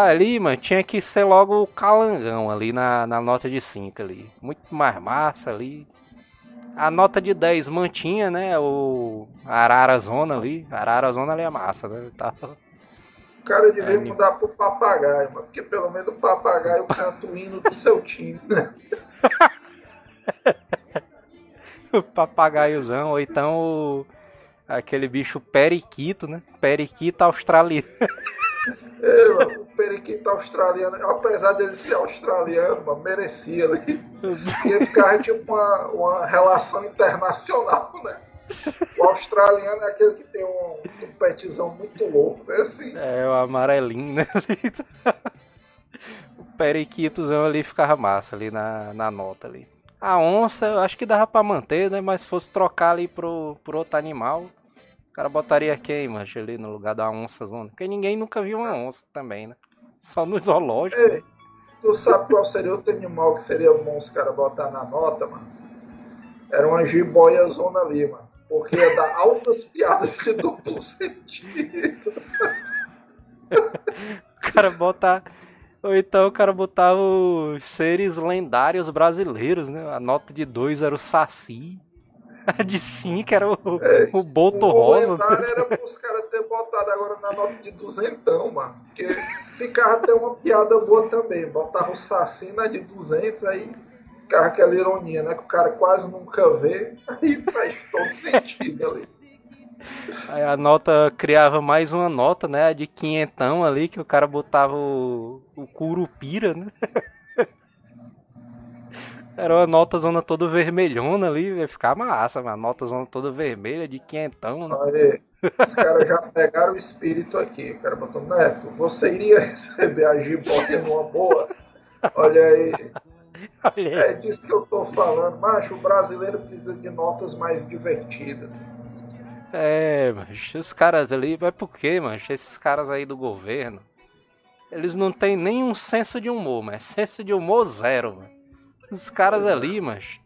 Ali, mano, tinha que ser logo o calangão ali na, na nota de cinco ali. Muito mais massa ali. A nota de dez mantinha, né? O Ararazona ali. Ararazona ali é massa, né? Tá. O cara devia é, mudar pro papagaio, mano. Porque pelo menos o papagaio canta o hino do seu time, né? O papagaiozão, ou então o... aquele bicho periquito, né? Periquito australiano. É, o periquito australiano, apesar dele ser australiano, mano, merecia ali. Ia ficar tipo uma, uma relação internacional, né? O australiano é aquele que tem um, um petizão muito louco, né? Assim. É, o amarelinho, né? O periquitozão ali ficava massa ali na, na nota ali. A onça, eu acho que dava pra manter, né? Mas se fosse trocar ali pro, pro outro animal, o cara botaria quem, mano? Ali no lugar da onça zona. Porque ninguém nunca viu uma onça também, né? Só no zoológico. Ei, né? Tu sabe qual seria outro animal que seria bom os caras botar na nota, mano? Era uma jiboia zona ali, mano. Porque ia dar altas piadas de duplo sentido. O cara botar... Ou então o cara botava os seres lendários brasileiros, né? A nota de dois era o Saci. A de cinco era o, é, o Boto o Rosa. O lendário era pros caras ter botado agora na nota de duzentão, mano. Porque ficava até uma piada boa também. Botava o Saci na de duzentos, aí ficava aquela ironia, né? Que o cara quase nunca vê. Aí faz todo sentido ali. Aí a nota criava mais uma nota, né? A de quinhentão ali, que o cara botava o, o Curupira, né? Era uma nota zona toda vermelhona ali, ia ficar massa, mas a nota zona toda vermelha de quinhentão, né? Aí, os caras já pegaram o espírito aqui. O cara botou, Neto, você iria receber a jiboia numa boa? Olha aí. Olha aí. É disso que eu tô falando, macho, o brasileiro precisa de notas mais divertidas. É, mas os caras ali, mas por quê, mano? Esses caras aí do governo, eles não tem nenhum senso de humor, mas senso de humor zero, mano. Os caras ali, mas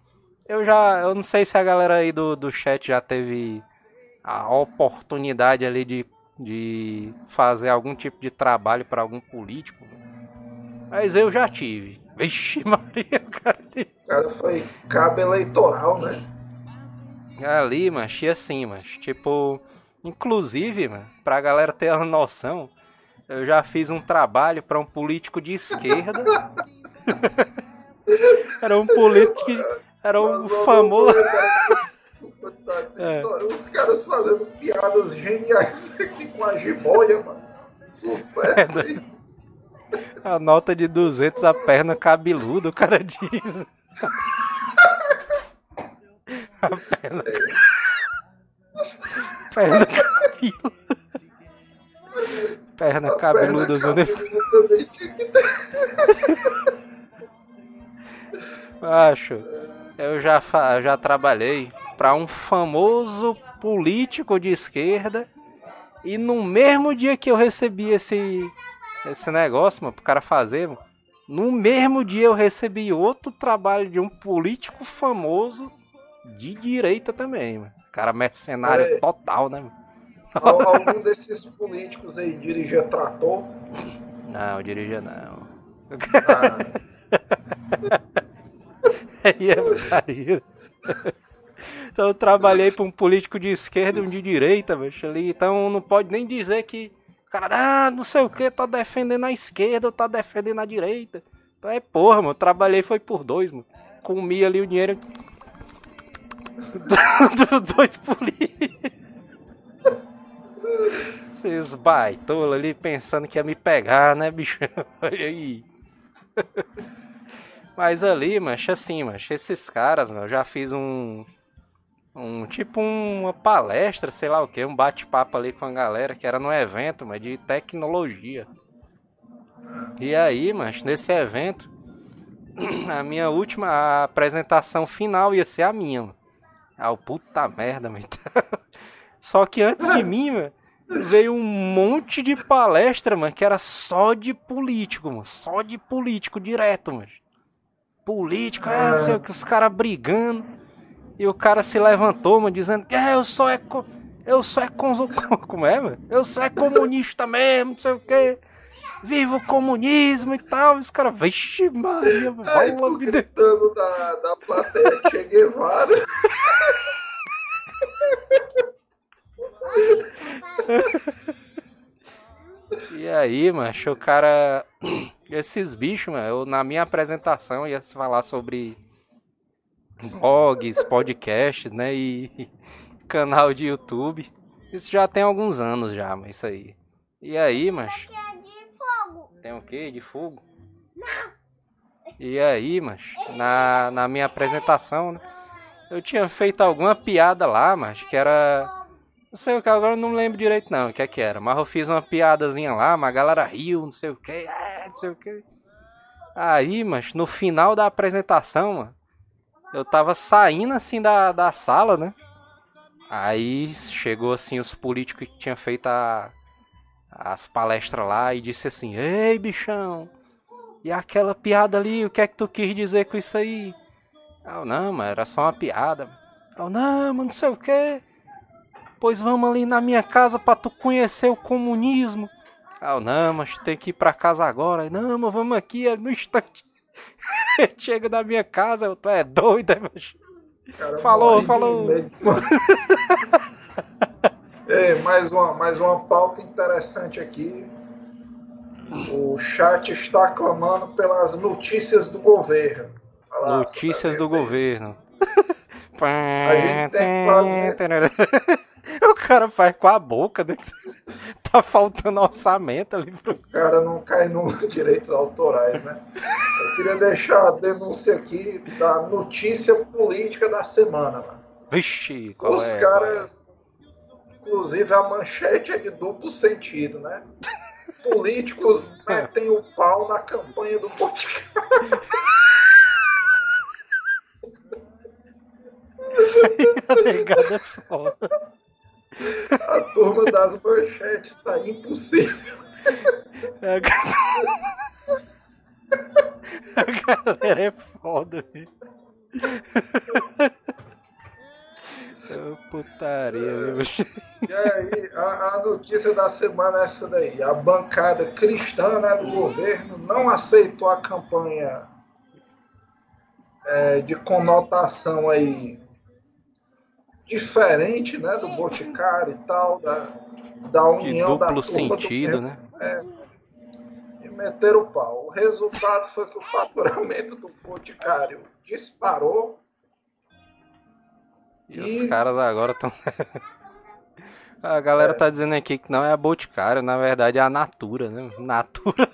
eu já, eu não sei se a galera aí do, do chat já teve a oportunidade ali de, de fazer algum tipo de trabalho para algum político, mas eu já tive. Vixe Maria, o cara... O cara foi cabo eleitoral, né? Ali, mano, e assim, mano, tipo, inclusive, mano, pra galera ter uma noção, eu já fiz um trabalho pra um político de esquerda. Era um político, era um famoso... É. Os caras fazendo piadas geniais aqui com a jiboia, mano, sucesso aí. A nota de duzentos, a perna cabeluda, o cara diz... A perna... perna cabeluda. Perna a cabeluda. Perna cabeluda também tinha que ter. Acho. Eu já, fa... já trabalhei para um famoso político de esquerda. E no mesmo dia que eu recebi esse, esse negócio, mano, pro cara fazer, mano, no mesmo dia eu recebi outro trabalho de um político famoso de direita também, mano. Cara mercenário aí, total, né, mano? Algum desses políticos aí dirige trator? Não, dirige não. Aí é pariu. Então eu trabalhei pra um político de esquerda e um de direita, bicho, ali. Então não pode nem dizer que o cara, ah, não sei o que, tá defendendo a esquerda ou tá defendendo a direita. Então é porra, mano. Eu trabalhei foi por dois, mano. Comi ali o dinheiro... dos dois políticos. Esses baitolos ali pensando que ia me pegar, né, bichão? Olha aí. Mas ali, mancha, assim, mancha, esses caras, mano, eu já fiz um... um tipo uma palestra, sei lá o que, um bate-papo ali com a galera, que era num evento, mas de tecnologia. E aí, mancha, nesse evento, a minha última apresentação final ia ser a minha, mano. Ah, o puta merda, mano. Só que antes de mim, mano, veio um monte de palestra, mano, que era só de político, mano. Só de político direto, mano. Político, é, não sei o que, os caras brigando. E o cara se levantou, mano, dizendo: é, eu só é. Co... Eu só é. Cons... Como é, mano? Eu só é comunista mesmo, não sei o quê. Viva o comunismo e tal. Os caras, vixe, Maria, vai logo me gritando da, da plateia de Che Guevara. E aí, macho, o cara. Esses bichos, mano, eu, na minha apresentação ia se falar sobre blogs, podcasts, né? E canal de YouTube. Isso já tem alguns anos já, mas isso aí. E aí, macho. Tem o quê? De fogo? Não. E aí, mas na, na minha apresentação, né, eu tinha feito alguma piada lá, mas que era... Não sei o que, agora eu não lembro direito não o que é que era. Mas eu fiz uma piadazinha lá, mas a galera riu, não sei o que, não sei o que. Aí, mas no final da apresentação, mano, eu tava saindo assim da, da sala, né? Aí chegou assim os políticos que tinham feito a, as palestras lá e disse assim: "Ei, bichão, e aquela piada ali, o que é que tu quis dizer com isso aí?" Eu: "Não, mano, era só uma piada." Eu: "Não, mano, não sei o quê. Pois vamos ali na minha casa pra tu conhecer o comunismo." Eu: "Não, mas tem que ir pra casa agora." Eu: "Não, mas vamos aqui, é no instante." Chega na minha casa, eu: "Tu é doida, mas..." Cara, falou, falou. Ei, mais uma, mais uma pauta interessante aqui. O chat está clamando pelas notícias do governo. Lá, notícias do governo. A gente tem que fazer... O cara faz com a boca, né? Tá faltando orçamento ali. O cara não cai nos direitos autorais, né? Eu queria deixar a denúncia aqui da notícia política da semana, mano. Vixe, qual Os é, caras... Cara? Inclusive, a manchete é de duplo sentido, né? Políticos metem o pau na campanha do podcast. A turma das manchetes está impossível. A galera, a galera é foda, velho. É putaria, meu. E aí, a, a notícia da semana é essa daí. A bancada cristã, né, do governo não aceitou a campanha é, de conotação aí diferente, né, do Boticário e tal, da, da união da turma sentido, do né? É, e meteram o pau. O resultado foi que o faturamento do Boticário disparou. E, e... os caras agora estão... A galera é. tá dizendo aqui que não é a Boticário, na verdade é a Natura, né? Natura...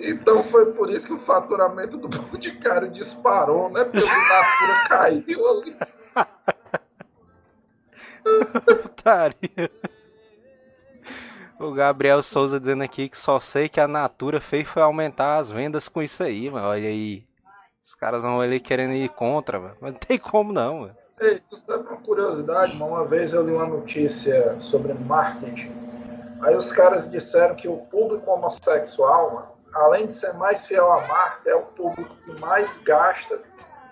Então foi por isso que o faturamento do Boticário disparou, né? Porque o Natura caiu ali. Putaria. O Gabriel Souza dizendo aqui que só sei que a Natura fez foi aumentar as vendas com isso aí, mano. Olha aí. Os caras vão ali querendo ir contra, mano. Mas não tem como não, mano. Ei, tu sabe uma curiosidade, mano? Uma vez eu li uma notícia sobre marketing. Aí os caras disseram que o público homossexual, mano, além de ser mais fiel à marca, é o público que mais gasta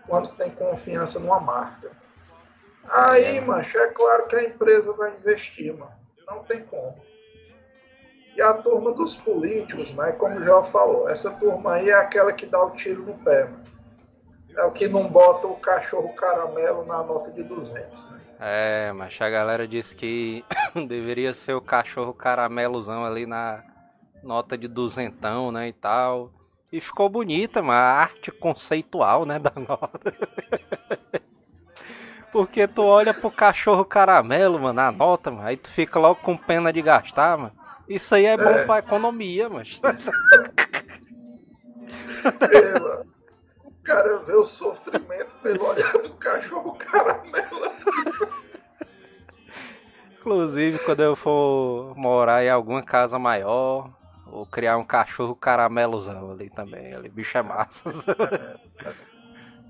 quando tem confiança numa marca. Aí, mancha, é claro que a empresa vai investir, mano. Não tem como. E a turma dos políticos, mas como o João falou, essa turma aí é aquela que dá o tiro no pé, mano. É o que não bota o cachorro caramelo na nota de duzentos, né? É, mas a galera disse que deveria ser o cachorro caramelozão ali na nota de duzentão, né, e tal. E ficou bonita, mas a arte conceitual, né, da nota. Porque tu olha pro cachorro caramelo, mano, na nota, mano, aí tu fica logo com pena de gastar, mano. Isso aí é, é. bom pra economia, mano. É, mano. O cara vê o sofrimento pelo olhar do cachorro caramelo. Inclusive, quando eu for morar em alguma casa maior, vou criar um cachorro caramelozão ali também. Ali, bicho é massa. É, é.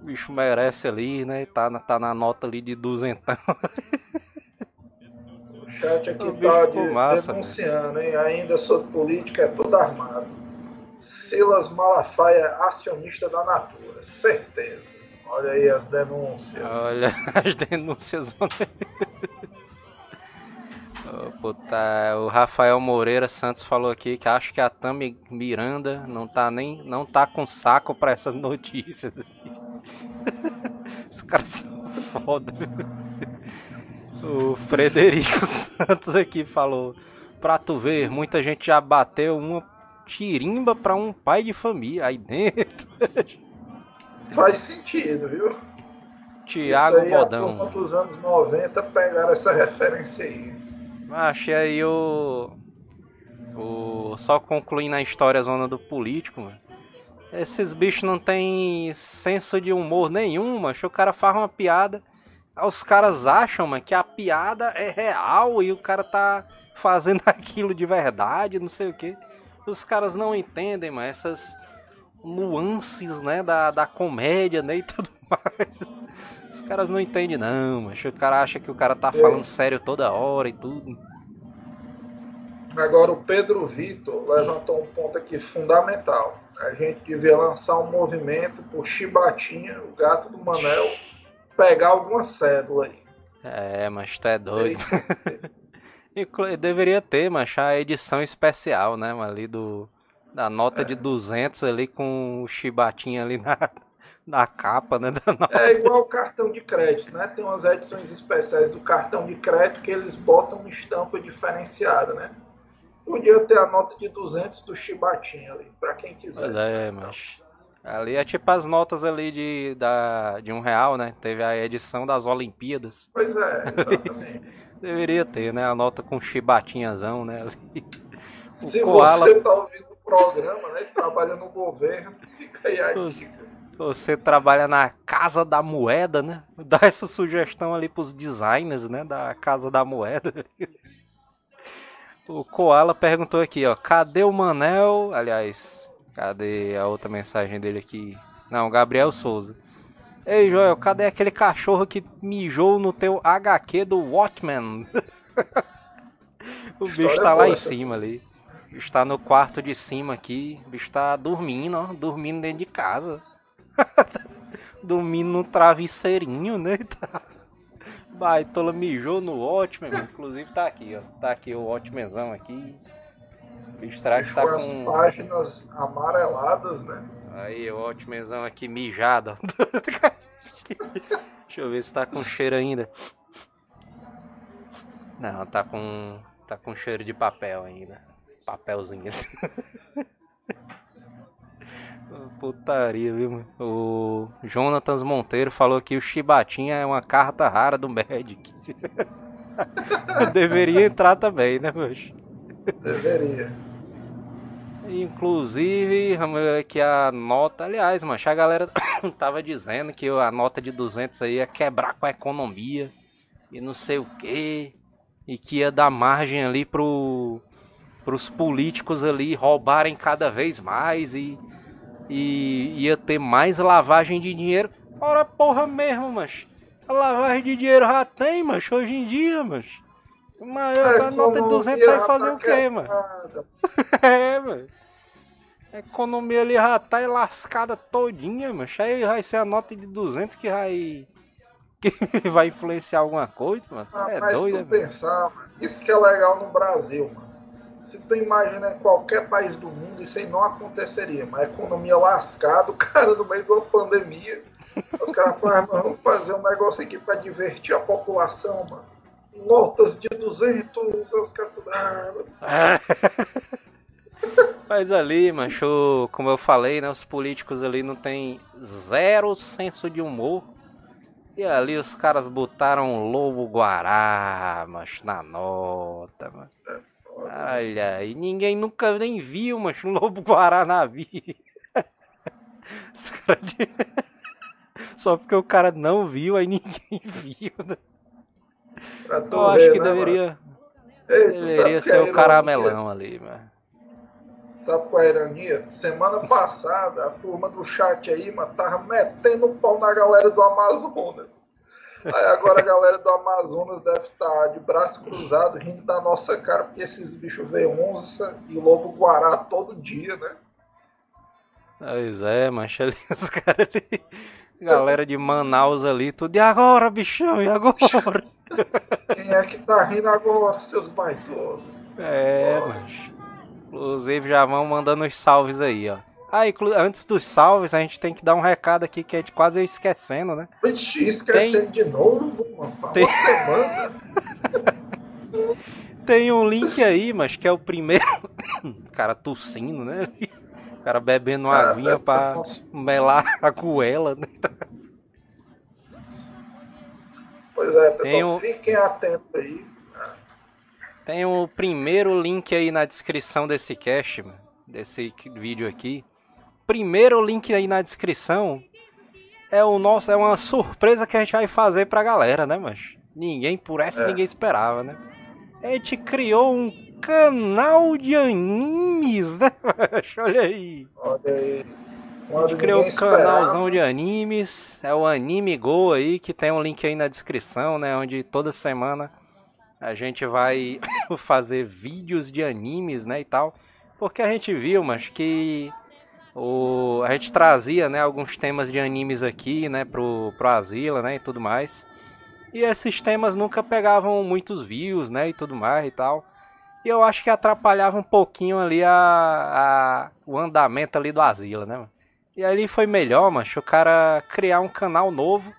O bicho merece ali, né? Tá na, tá na nota ali de duzentão. O chat aqui tá de, massa, denunciando, hein? Ainda sobre política é todo armado. Silas Malafaia, acionista da Natura, certeza. Olha aí as denúncias. Olha as denúncias. Oh, puta. O Rafael Moreira Santos falou aqui que acho que a Tami Miranda não tá nem não tá com saco pra essas notícias. Os caras são foda. O Frederico Santos aqui falou: pra tu ver, muita gente já bateu uma tirimba pra um pai de família aí dentro. Faz sentido, viu? Tiago Bodão. Quantos anos noventa pegaram essa referência aí? Achei aí o... o... Só concluindo a história zona do político, mano. Esses bichos não tem senso de humor nenhum, mano. O cara faz uma piada, os caras acham, mano, que a piada é real e o cara tá fazendo aquilo de verdade, não sei o quê. Os caras não entendem, mas essas nuances, né, da, da comédia, né, e tudo mais. Os caras não entendem, não, mas o cara acha que o cara tá falando sério toda hora e tudo. Agora, o Pedro Vitor levantou um ponto aqui fundamental. A gente devia lançar um movimento por Chibatinha, o gato do Manel, pegar alguma cédula aí. É, mas tá é doido. Deveria ter, mas a edição especial, né, ali do... Da nota é. de duzentos ali com o chibatinho ali na, na capa, né? Da nota. É igual o cartão de crédito, né? Tem umas edições especiais do cartão de crédito que eles botam uma estampa diferenciada, né? Podia ter a nota de duzentos do chibatinho ali, pra quem quiser. É, mas... Ali é tipo as notas ali de, da, de um real, né? Teve a edição das Olimpíadas. Pois é, exatamente. Deveria ter, né? A nota com chibatinhazão, né? O Se koala... você tá ouvindo programa, né? Trabalha no governo, fica aí a dica. Você trabalha na Casa da Moeda, né? Dá essa sugestão ali pros designers, né? Da Casa da Moeda. O Koala perguntou aqui, ó. Cadê o Manel? Aliás, cadê a outra mensagem dele aqui? Não, Gabriel Souza. Ei, Joel, cadê aquele cachorro que mijou no teu agá quê do Watchmen? O bicho tá lá em cima ali. Está no quarto de cima aqui. O bicho tá dormindo, ó. Dormindo dentro de casa. Dormindo no travesseirinho, né? Tá... Baitola mijou no Watchmen. Inclusive tá aqui, ó. Tá aqui o Watchmenzão aqui. O bicho será que tá com... as páginas amareladas, né? Aí, o Watchmenzão aqui mijado, ó. Deixa eu ver se tá com cheiro ainda. Não, tá com... Tá com cheiro de papel ainda. Papelzinho. Putaria, viu, mano? O Jonatas Monteiro falou que o Chibatinha é uma carta rara do Magic. Deveria entrar também, né, meu? Deveria. Inclusive, vamos ver aqui a nota. Aliás, mano, a galera tava dizendo que a nota de duzentos aí ia quebrar com a economia e não sei o quê. E que ia dar margem ali pro... para os políticos ali roubarem cada vez mais e, e ia ter mais lavagem de dinheiro. Ora porra mesmo, mas a lavagem de dinheiro já tem, mas hoje em dia, mas a nota de duzentos vai fazer o quê, mano? É, mano. A economia ali já tá lascada todinha, mas aí vai ser a nota de duzentos que vai... que vai influenciar alguma coisa, mano. Ah, é doido, pensar, mano. Isso que é legal no Brasil, mano. Se tu imagina em qualquer país do mundo, isso aí não aconteceria. Mas a economia lascada, o cara no meio de uma pandemia, os caras falam, vamos fazer um negócio aqui pra divertir a população, mano. Notas de duzentos, os caras... Ah, mas ali, macho, como eu falei, né, os políticos ali não tem zero senso de humor. E ali os caras botaram um lobo-guará, macho, na nota, mano. Olha, e ninguém nunca nem viu, mas um lobo-guará na vida. De... Só porque o cara não viu, aí ninguém viu. Né? Pra tu Eu ver, acho que né, deveria, Ei, deveria ser o caramelão ali, mano. Sabe qual é a ironia? Semana passada, a turma do chat aí, mano, tava metendo pau na galera do Amazonas. Aí agora a galera do Amazonas deve estar de braço cruzado rindo da nossa cara, porque esses bichos veem onça e lobo-guará todo dia, né? Pois é, mancha ali, os caras ali, galera de Manaus ali, tudo, e agora, bichão, e agora? Quem é que tá rindo agora, seus baitolos? É, mancha. Inclusive já vão mandando os salves aí, ó. Ah, inclu... antes dos salves, a gente tem que dar um recado aqui que a gente quase esquecendo, né? Vixe, esquecendo tem... de novo, mano. Falou tem... semana. Tem um link aí, mas que é o primeiro... O cara tossindo, né? O cara bebendo uma aguinha pra melar a goela. Né? Pois é, pessoal, o... fiquem atentos aí. Tem o primeiro link aí na descrição desse cast, mano. Desse vídeo aqui. Primeiro link aí na descrição é o nosso, é uma surpresa que a gente vai fazer pra galera, né, mancho? Ninguém, por essa é. ninguém esperava, né? A gente criou um canal de animes, né, mancho? Olha aí. Olha aí. A gente criou um canalzão de animes, é o Anime Go aí, que tem um link aí na descrição, né? Onde toda semana a gente vai fazer vídeos de animes, né, e tal. Porque a gente viu, mas que o, a gente trazia, né, alguns temas de animes aqui, né, pro, pro Azila, né, e tudo mais. E esses temas nunca pegavam muitos views, né, e tudo mais e tal. E eu acho que atrapalhava um pouquinho ali a, a, o andamento ali do Azila, né, mano? E ali foi melhor, macho, o cara criar um canal novo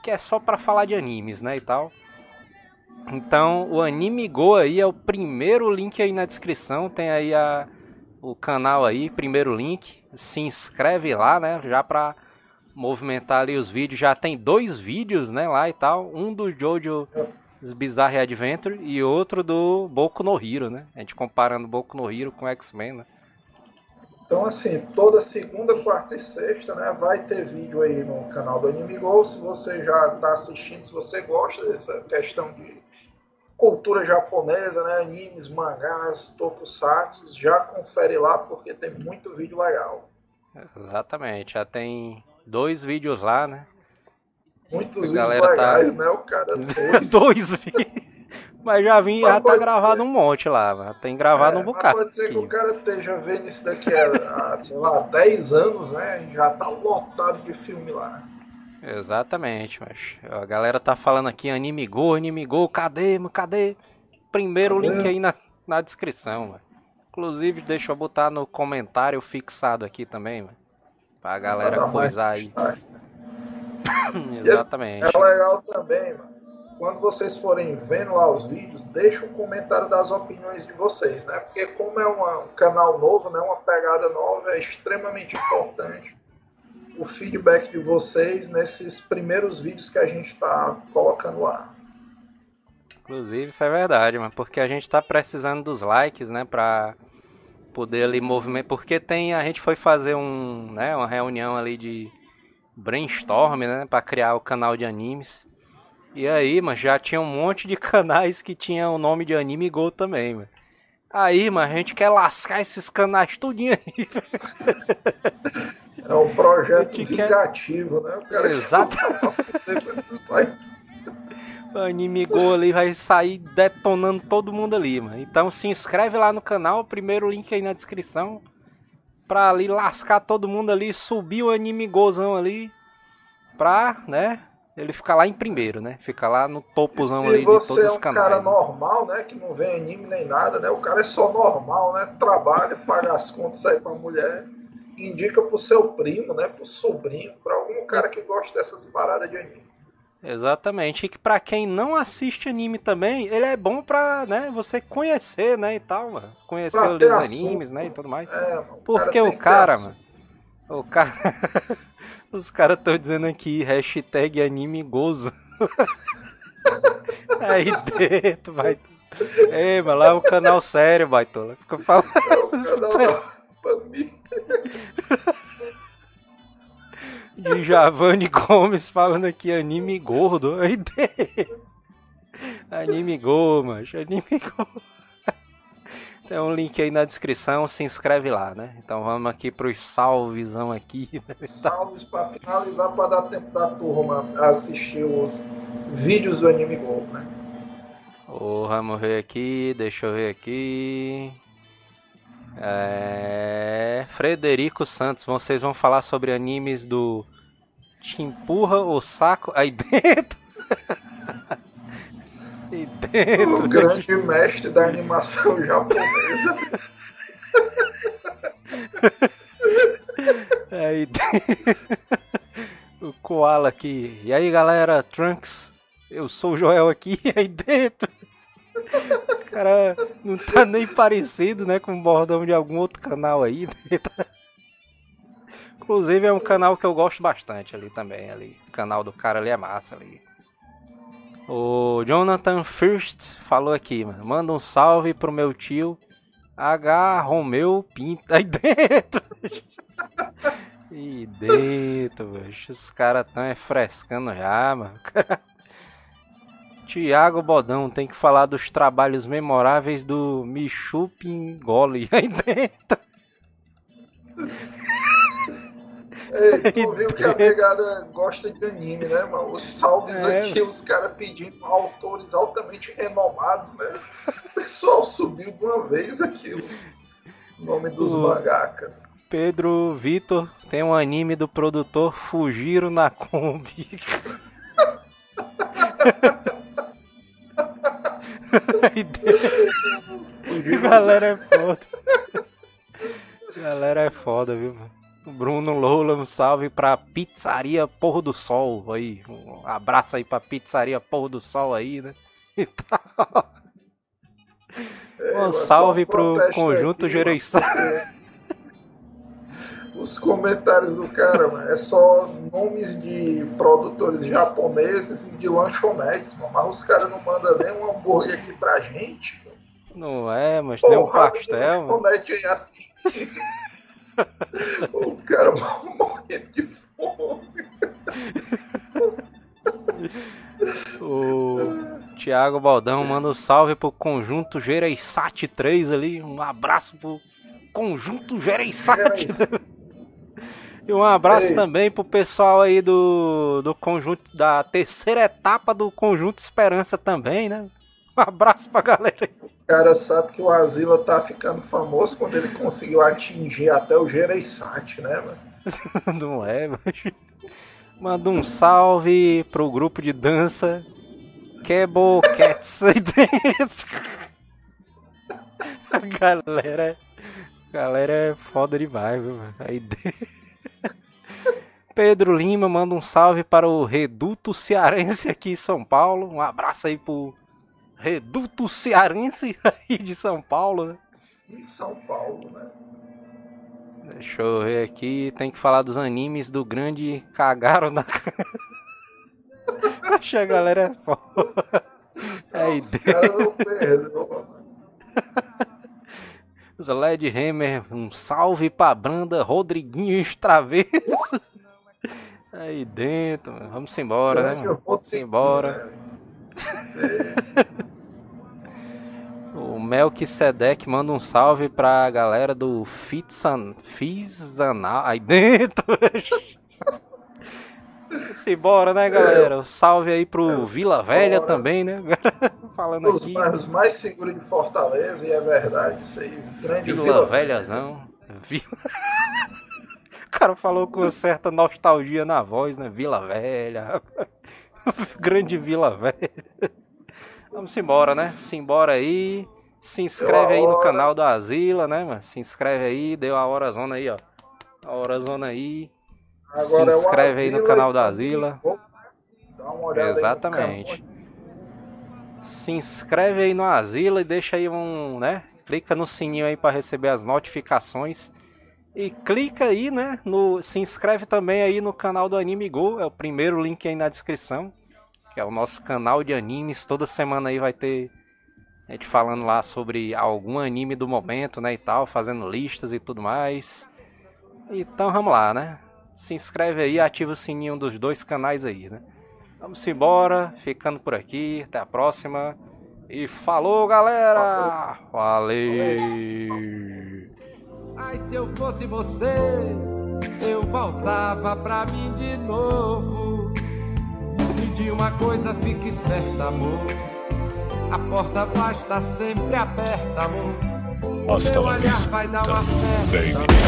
que é só pra falar de animes, né, e tal. Então, o Anime Go aí é o primeiro link aí na descrição, tem aí a, o canal aí, primeiro link. Se inscreve lá, né, já pra movimentar ali os vídeos. Já tem dois vídeos, né, lá e tal. Um do JoJo Bizarre Adventure e outro do Boku no Hero, né. A gente comparando Boku no Hero com X-Men, né. Então, assim, toda segunda, quarta e sexta, né, vai ter vídeo aí no canal do Anime Go. Se você já está assistindo, se você gosta dessa questão de cultura japonesa, né, animes, mangás, tokusatsu, já confere lá porque tem muito vídeo legal. Exatamente, já tem dois vídeos lá, né? Muitos vídeos legais, tá... né, o cara? Dois, dois vídeos. Mas já vim, mas já tá gravado ser. um monte lá, mano. Tem gravado é, um bocado. Pode ser que o cara esteja vendo isso daqui a, a sei lá, dez anos, né? Já tá lotado de filme lá. Exatamente, mas a galera tá falando aqui, Anime Go, Anime Go, cadê, mano? Cadê? Primeiro cadê? link aí na, na descrição, mano. Inclusive, deixa eu botar no comentário fixado aqui também, mano. Pra galera coisar aí. Exatamente. Esse é legal também, mano. Quando vocês forem vendo lá os vídeos, deixa um comentário das opiniões de vocês, né? Porque como é uma, um canal novo, né? Uma pegada nova, é extremamente importante o feedback de vocês nesses primeiros vídeos que a gente está colocando lá. Inclusive, isso é verdade, mano, porque a gente está precisando dos likes, né? Para poder ali movimentar. Porque tem, a gente foi fazer um, né, uma reunião ali de brainstorm, né? Para criar o canal de animes. E aí, mas já tinha um monte de canais que tinha o nome de Anime Go também, mano. Aí, mas a gente quer lascar esses canais tudinho aí. É um projeto vingativo, quer... né? O cara Exato. O Anime Go ali vai sair detonando todo mundo ali, mano. Então se inscreve lá no canal, primeiro link aí na descrição, pra ali lascar todo mundo ali, subir o Anime Gozão ali, pra, né... Ele fica lá em primeiro, né? Fica lá no topozão ali de todos os canais. Se você é um canais, cara né? normal, né? Que não vê anime nem nada, né? O cara é só normal, né? Trabalha, paga as contas, sai pra mulher. Indica pro seu primo, né? Pro sobrinho, pra algum cara que gosta dessas paradas de anime. Exatamente. E que pra quem não assiste anime também, ele é bom pra, né? Você conhecer, né? E tal, mano. Conhecer pra os animes, né? E tudo mais. É, mano, Porque o cara, o cara mano... O cara... Os caras estão dizendo aqui, hashtag anime gozo. Aí dentro, baitola. Ei, mas lá é um canal sério, baitola. Fica falando. É um canal pra mim. De Javane Gomes falando aqui, anime gordo. Aí dentro. Anime go, macho. Anime go. Tem um link aí na descrição, se inscreve lá, né? Então vamos aqui pros salvezão aqui. Né? Salves pra finalizar, pra dar tempo da turma assistir os vídeos do Anime Go, né? Oh, vamos ver aqui, deixa eu ver aqui. É... Frederico Santos, vocês vão falar sobre animes do Te Empurra o Saco aí dentro? E dentro, o grande gente... mestre da animação japonesa. Aí o Koala aqui. E aí galera, Trunks, eu sou o Joel aqui. Aí dentro. O cara não tá nem parecido, né, com o bordão de algum outro canal aí. Inclusive é um canal que eu gosto bastante ali também. Ali. O canal do cara ali é massa ali. O Jonathan First falou aqui, mano. Manda um salve pro meu tio H. Romeu Pinto. Aí dentro! Aí dentro, mano. Os caras tão é frescando já, mano. Tiago Bodão tem que falar dos trabalhos memoráveis do Michu Pingoli. Aí dentro! Ei, tu viu que a pegada gosta de anime, né, mano? Os salves é. aqui, os caras pedindo autores altamente renomados, né? O pessoal subiu de uma vez aquilo. O nome dos o... magacas. Pedro Vitor tem um anime do produtor Fujiro na Kombi. Galera é foda. Galera é foda, viu, mano? Bruno Lola, um salve pra Pizzaria Porro do Sol aí. Um abraço aí pra Pizzaria Porro do Sol aí, né? E tal. É, um salve um pro Conjunto aqui, Gereição. Os comentários do cara, mano, é só nomes de produtores japoneses e de lanchonetes, mano. Mas os caras não mandam nem um hambúrguer aqui pra gente, mano. Não é, mas tem um pastel, mano. O cara morrendo de fome. O Thiago Baldão manda um salve pro Conjunto Gereissat três ali. Um abraço pro Conjunto Gereissat. E um abraço Ei. também pro pessoal aí do, do conjunto, da terceira etapa do Conjunto Esperança também, né? Um abraço pra galera aí. O cara sabe que o Azila tá ficando famoso quando ele conseguiu atingir até o Gereissat, né, mano? Não é, mas... Manda um salve pro grupo de dança Cable Cats aí dentro. A galera... A galera é foda demais, viu, mano? Aí dentro... Pedro Lima manda um salve para o Reduto Cearense aqui em São Paulo. Um abraço aí pro... Reduto Cearense aí de São Paulo, né? Em São Paulo, né? Deixa eu ver aqui. Tem que falar dos animes do grande Cagaram na cara. Acho a galera é foda. Não, os caras não perdoam. Os Led Hammer, um salve pra Branda, Rodriguinho e Extravesso. Aí dentro, mano. Vamos embora, né, mano? Vamos embora. O Melquisedeque manda um salve pra galera do Fitsan... Fizanal. Aí dentro. Simbora, né, galera? Um salve aí pro é, Vila Velha bora. também, né? Falando Os aqui. Os bairros mais seguros de Fortaleza, e é verdade isso aí. Grande Vila, Vila Velhazão. Vila... O cara falou com certa nostalgia na voz, né? Vila Velha. Grande Vila Velha. Vamos embora, né? Simbora aí. Se inscreve aí no canal da Azila, né, mano? Se inscreve aí. Deu a horazona aí, ó. A horazona aí. Agora se inscreve é aí no canal da Azila. Dá uma olhada. Exatamente. Se inscreve aí no Azila e deixa aí um, né? Clica no sininho aí pra receber as notificações. E clica aí, né? No, se inscreve também aí no canal do Anime Go. É o primeiro link aí na descrição. Que é o nosso canal de animes. Toda semana aí vai ter a gente falando lá sobre algum anime do momento, né? E tal, fazendo listas e tudo mais. Então vamos lá, né? Se inscreve aí, ativa o sininho dos dois canais aí, né? Vamos embora. Ficando por aqui. Até a próxima. E falou, galera! Valeu! Ai, se eu fosse você, eu voltava pra mim de novo. E de uma coisa fique certa, amor, a porta vai estar sempre aberta, amor. O meu olhar vai dar uma festa, amor.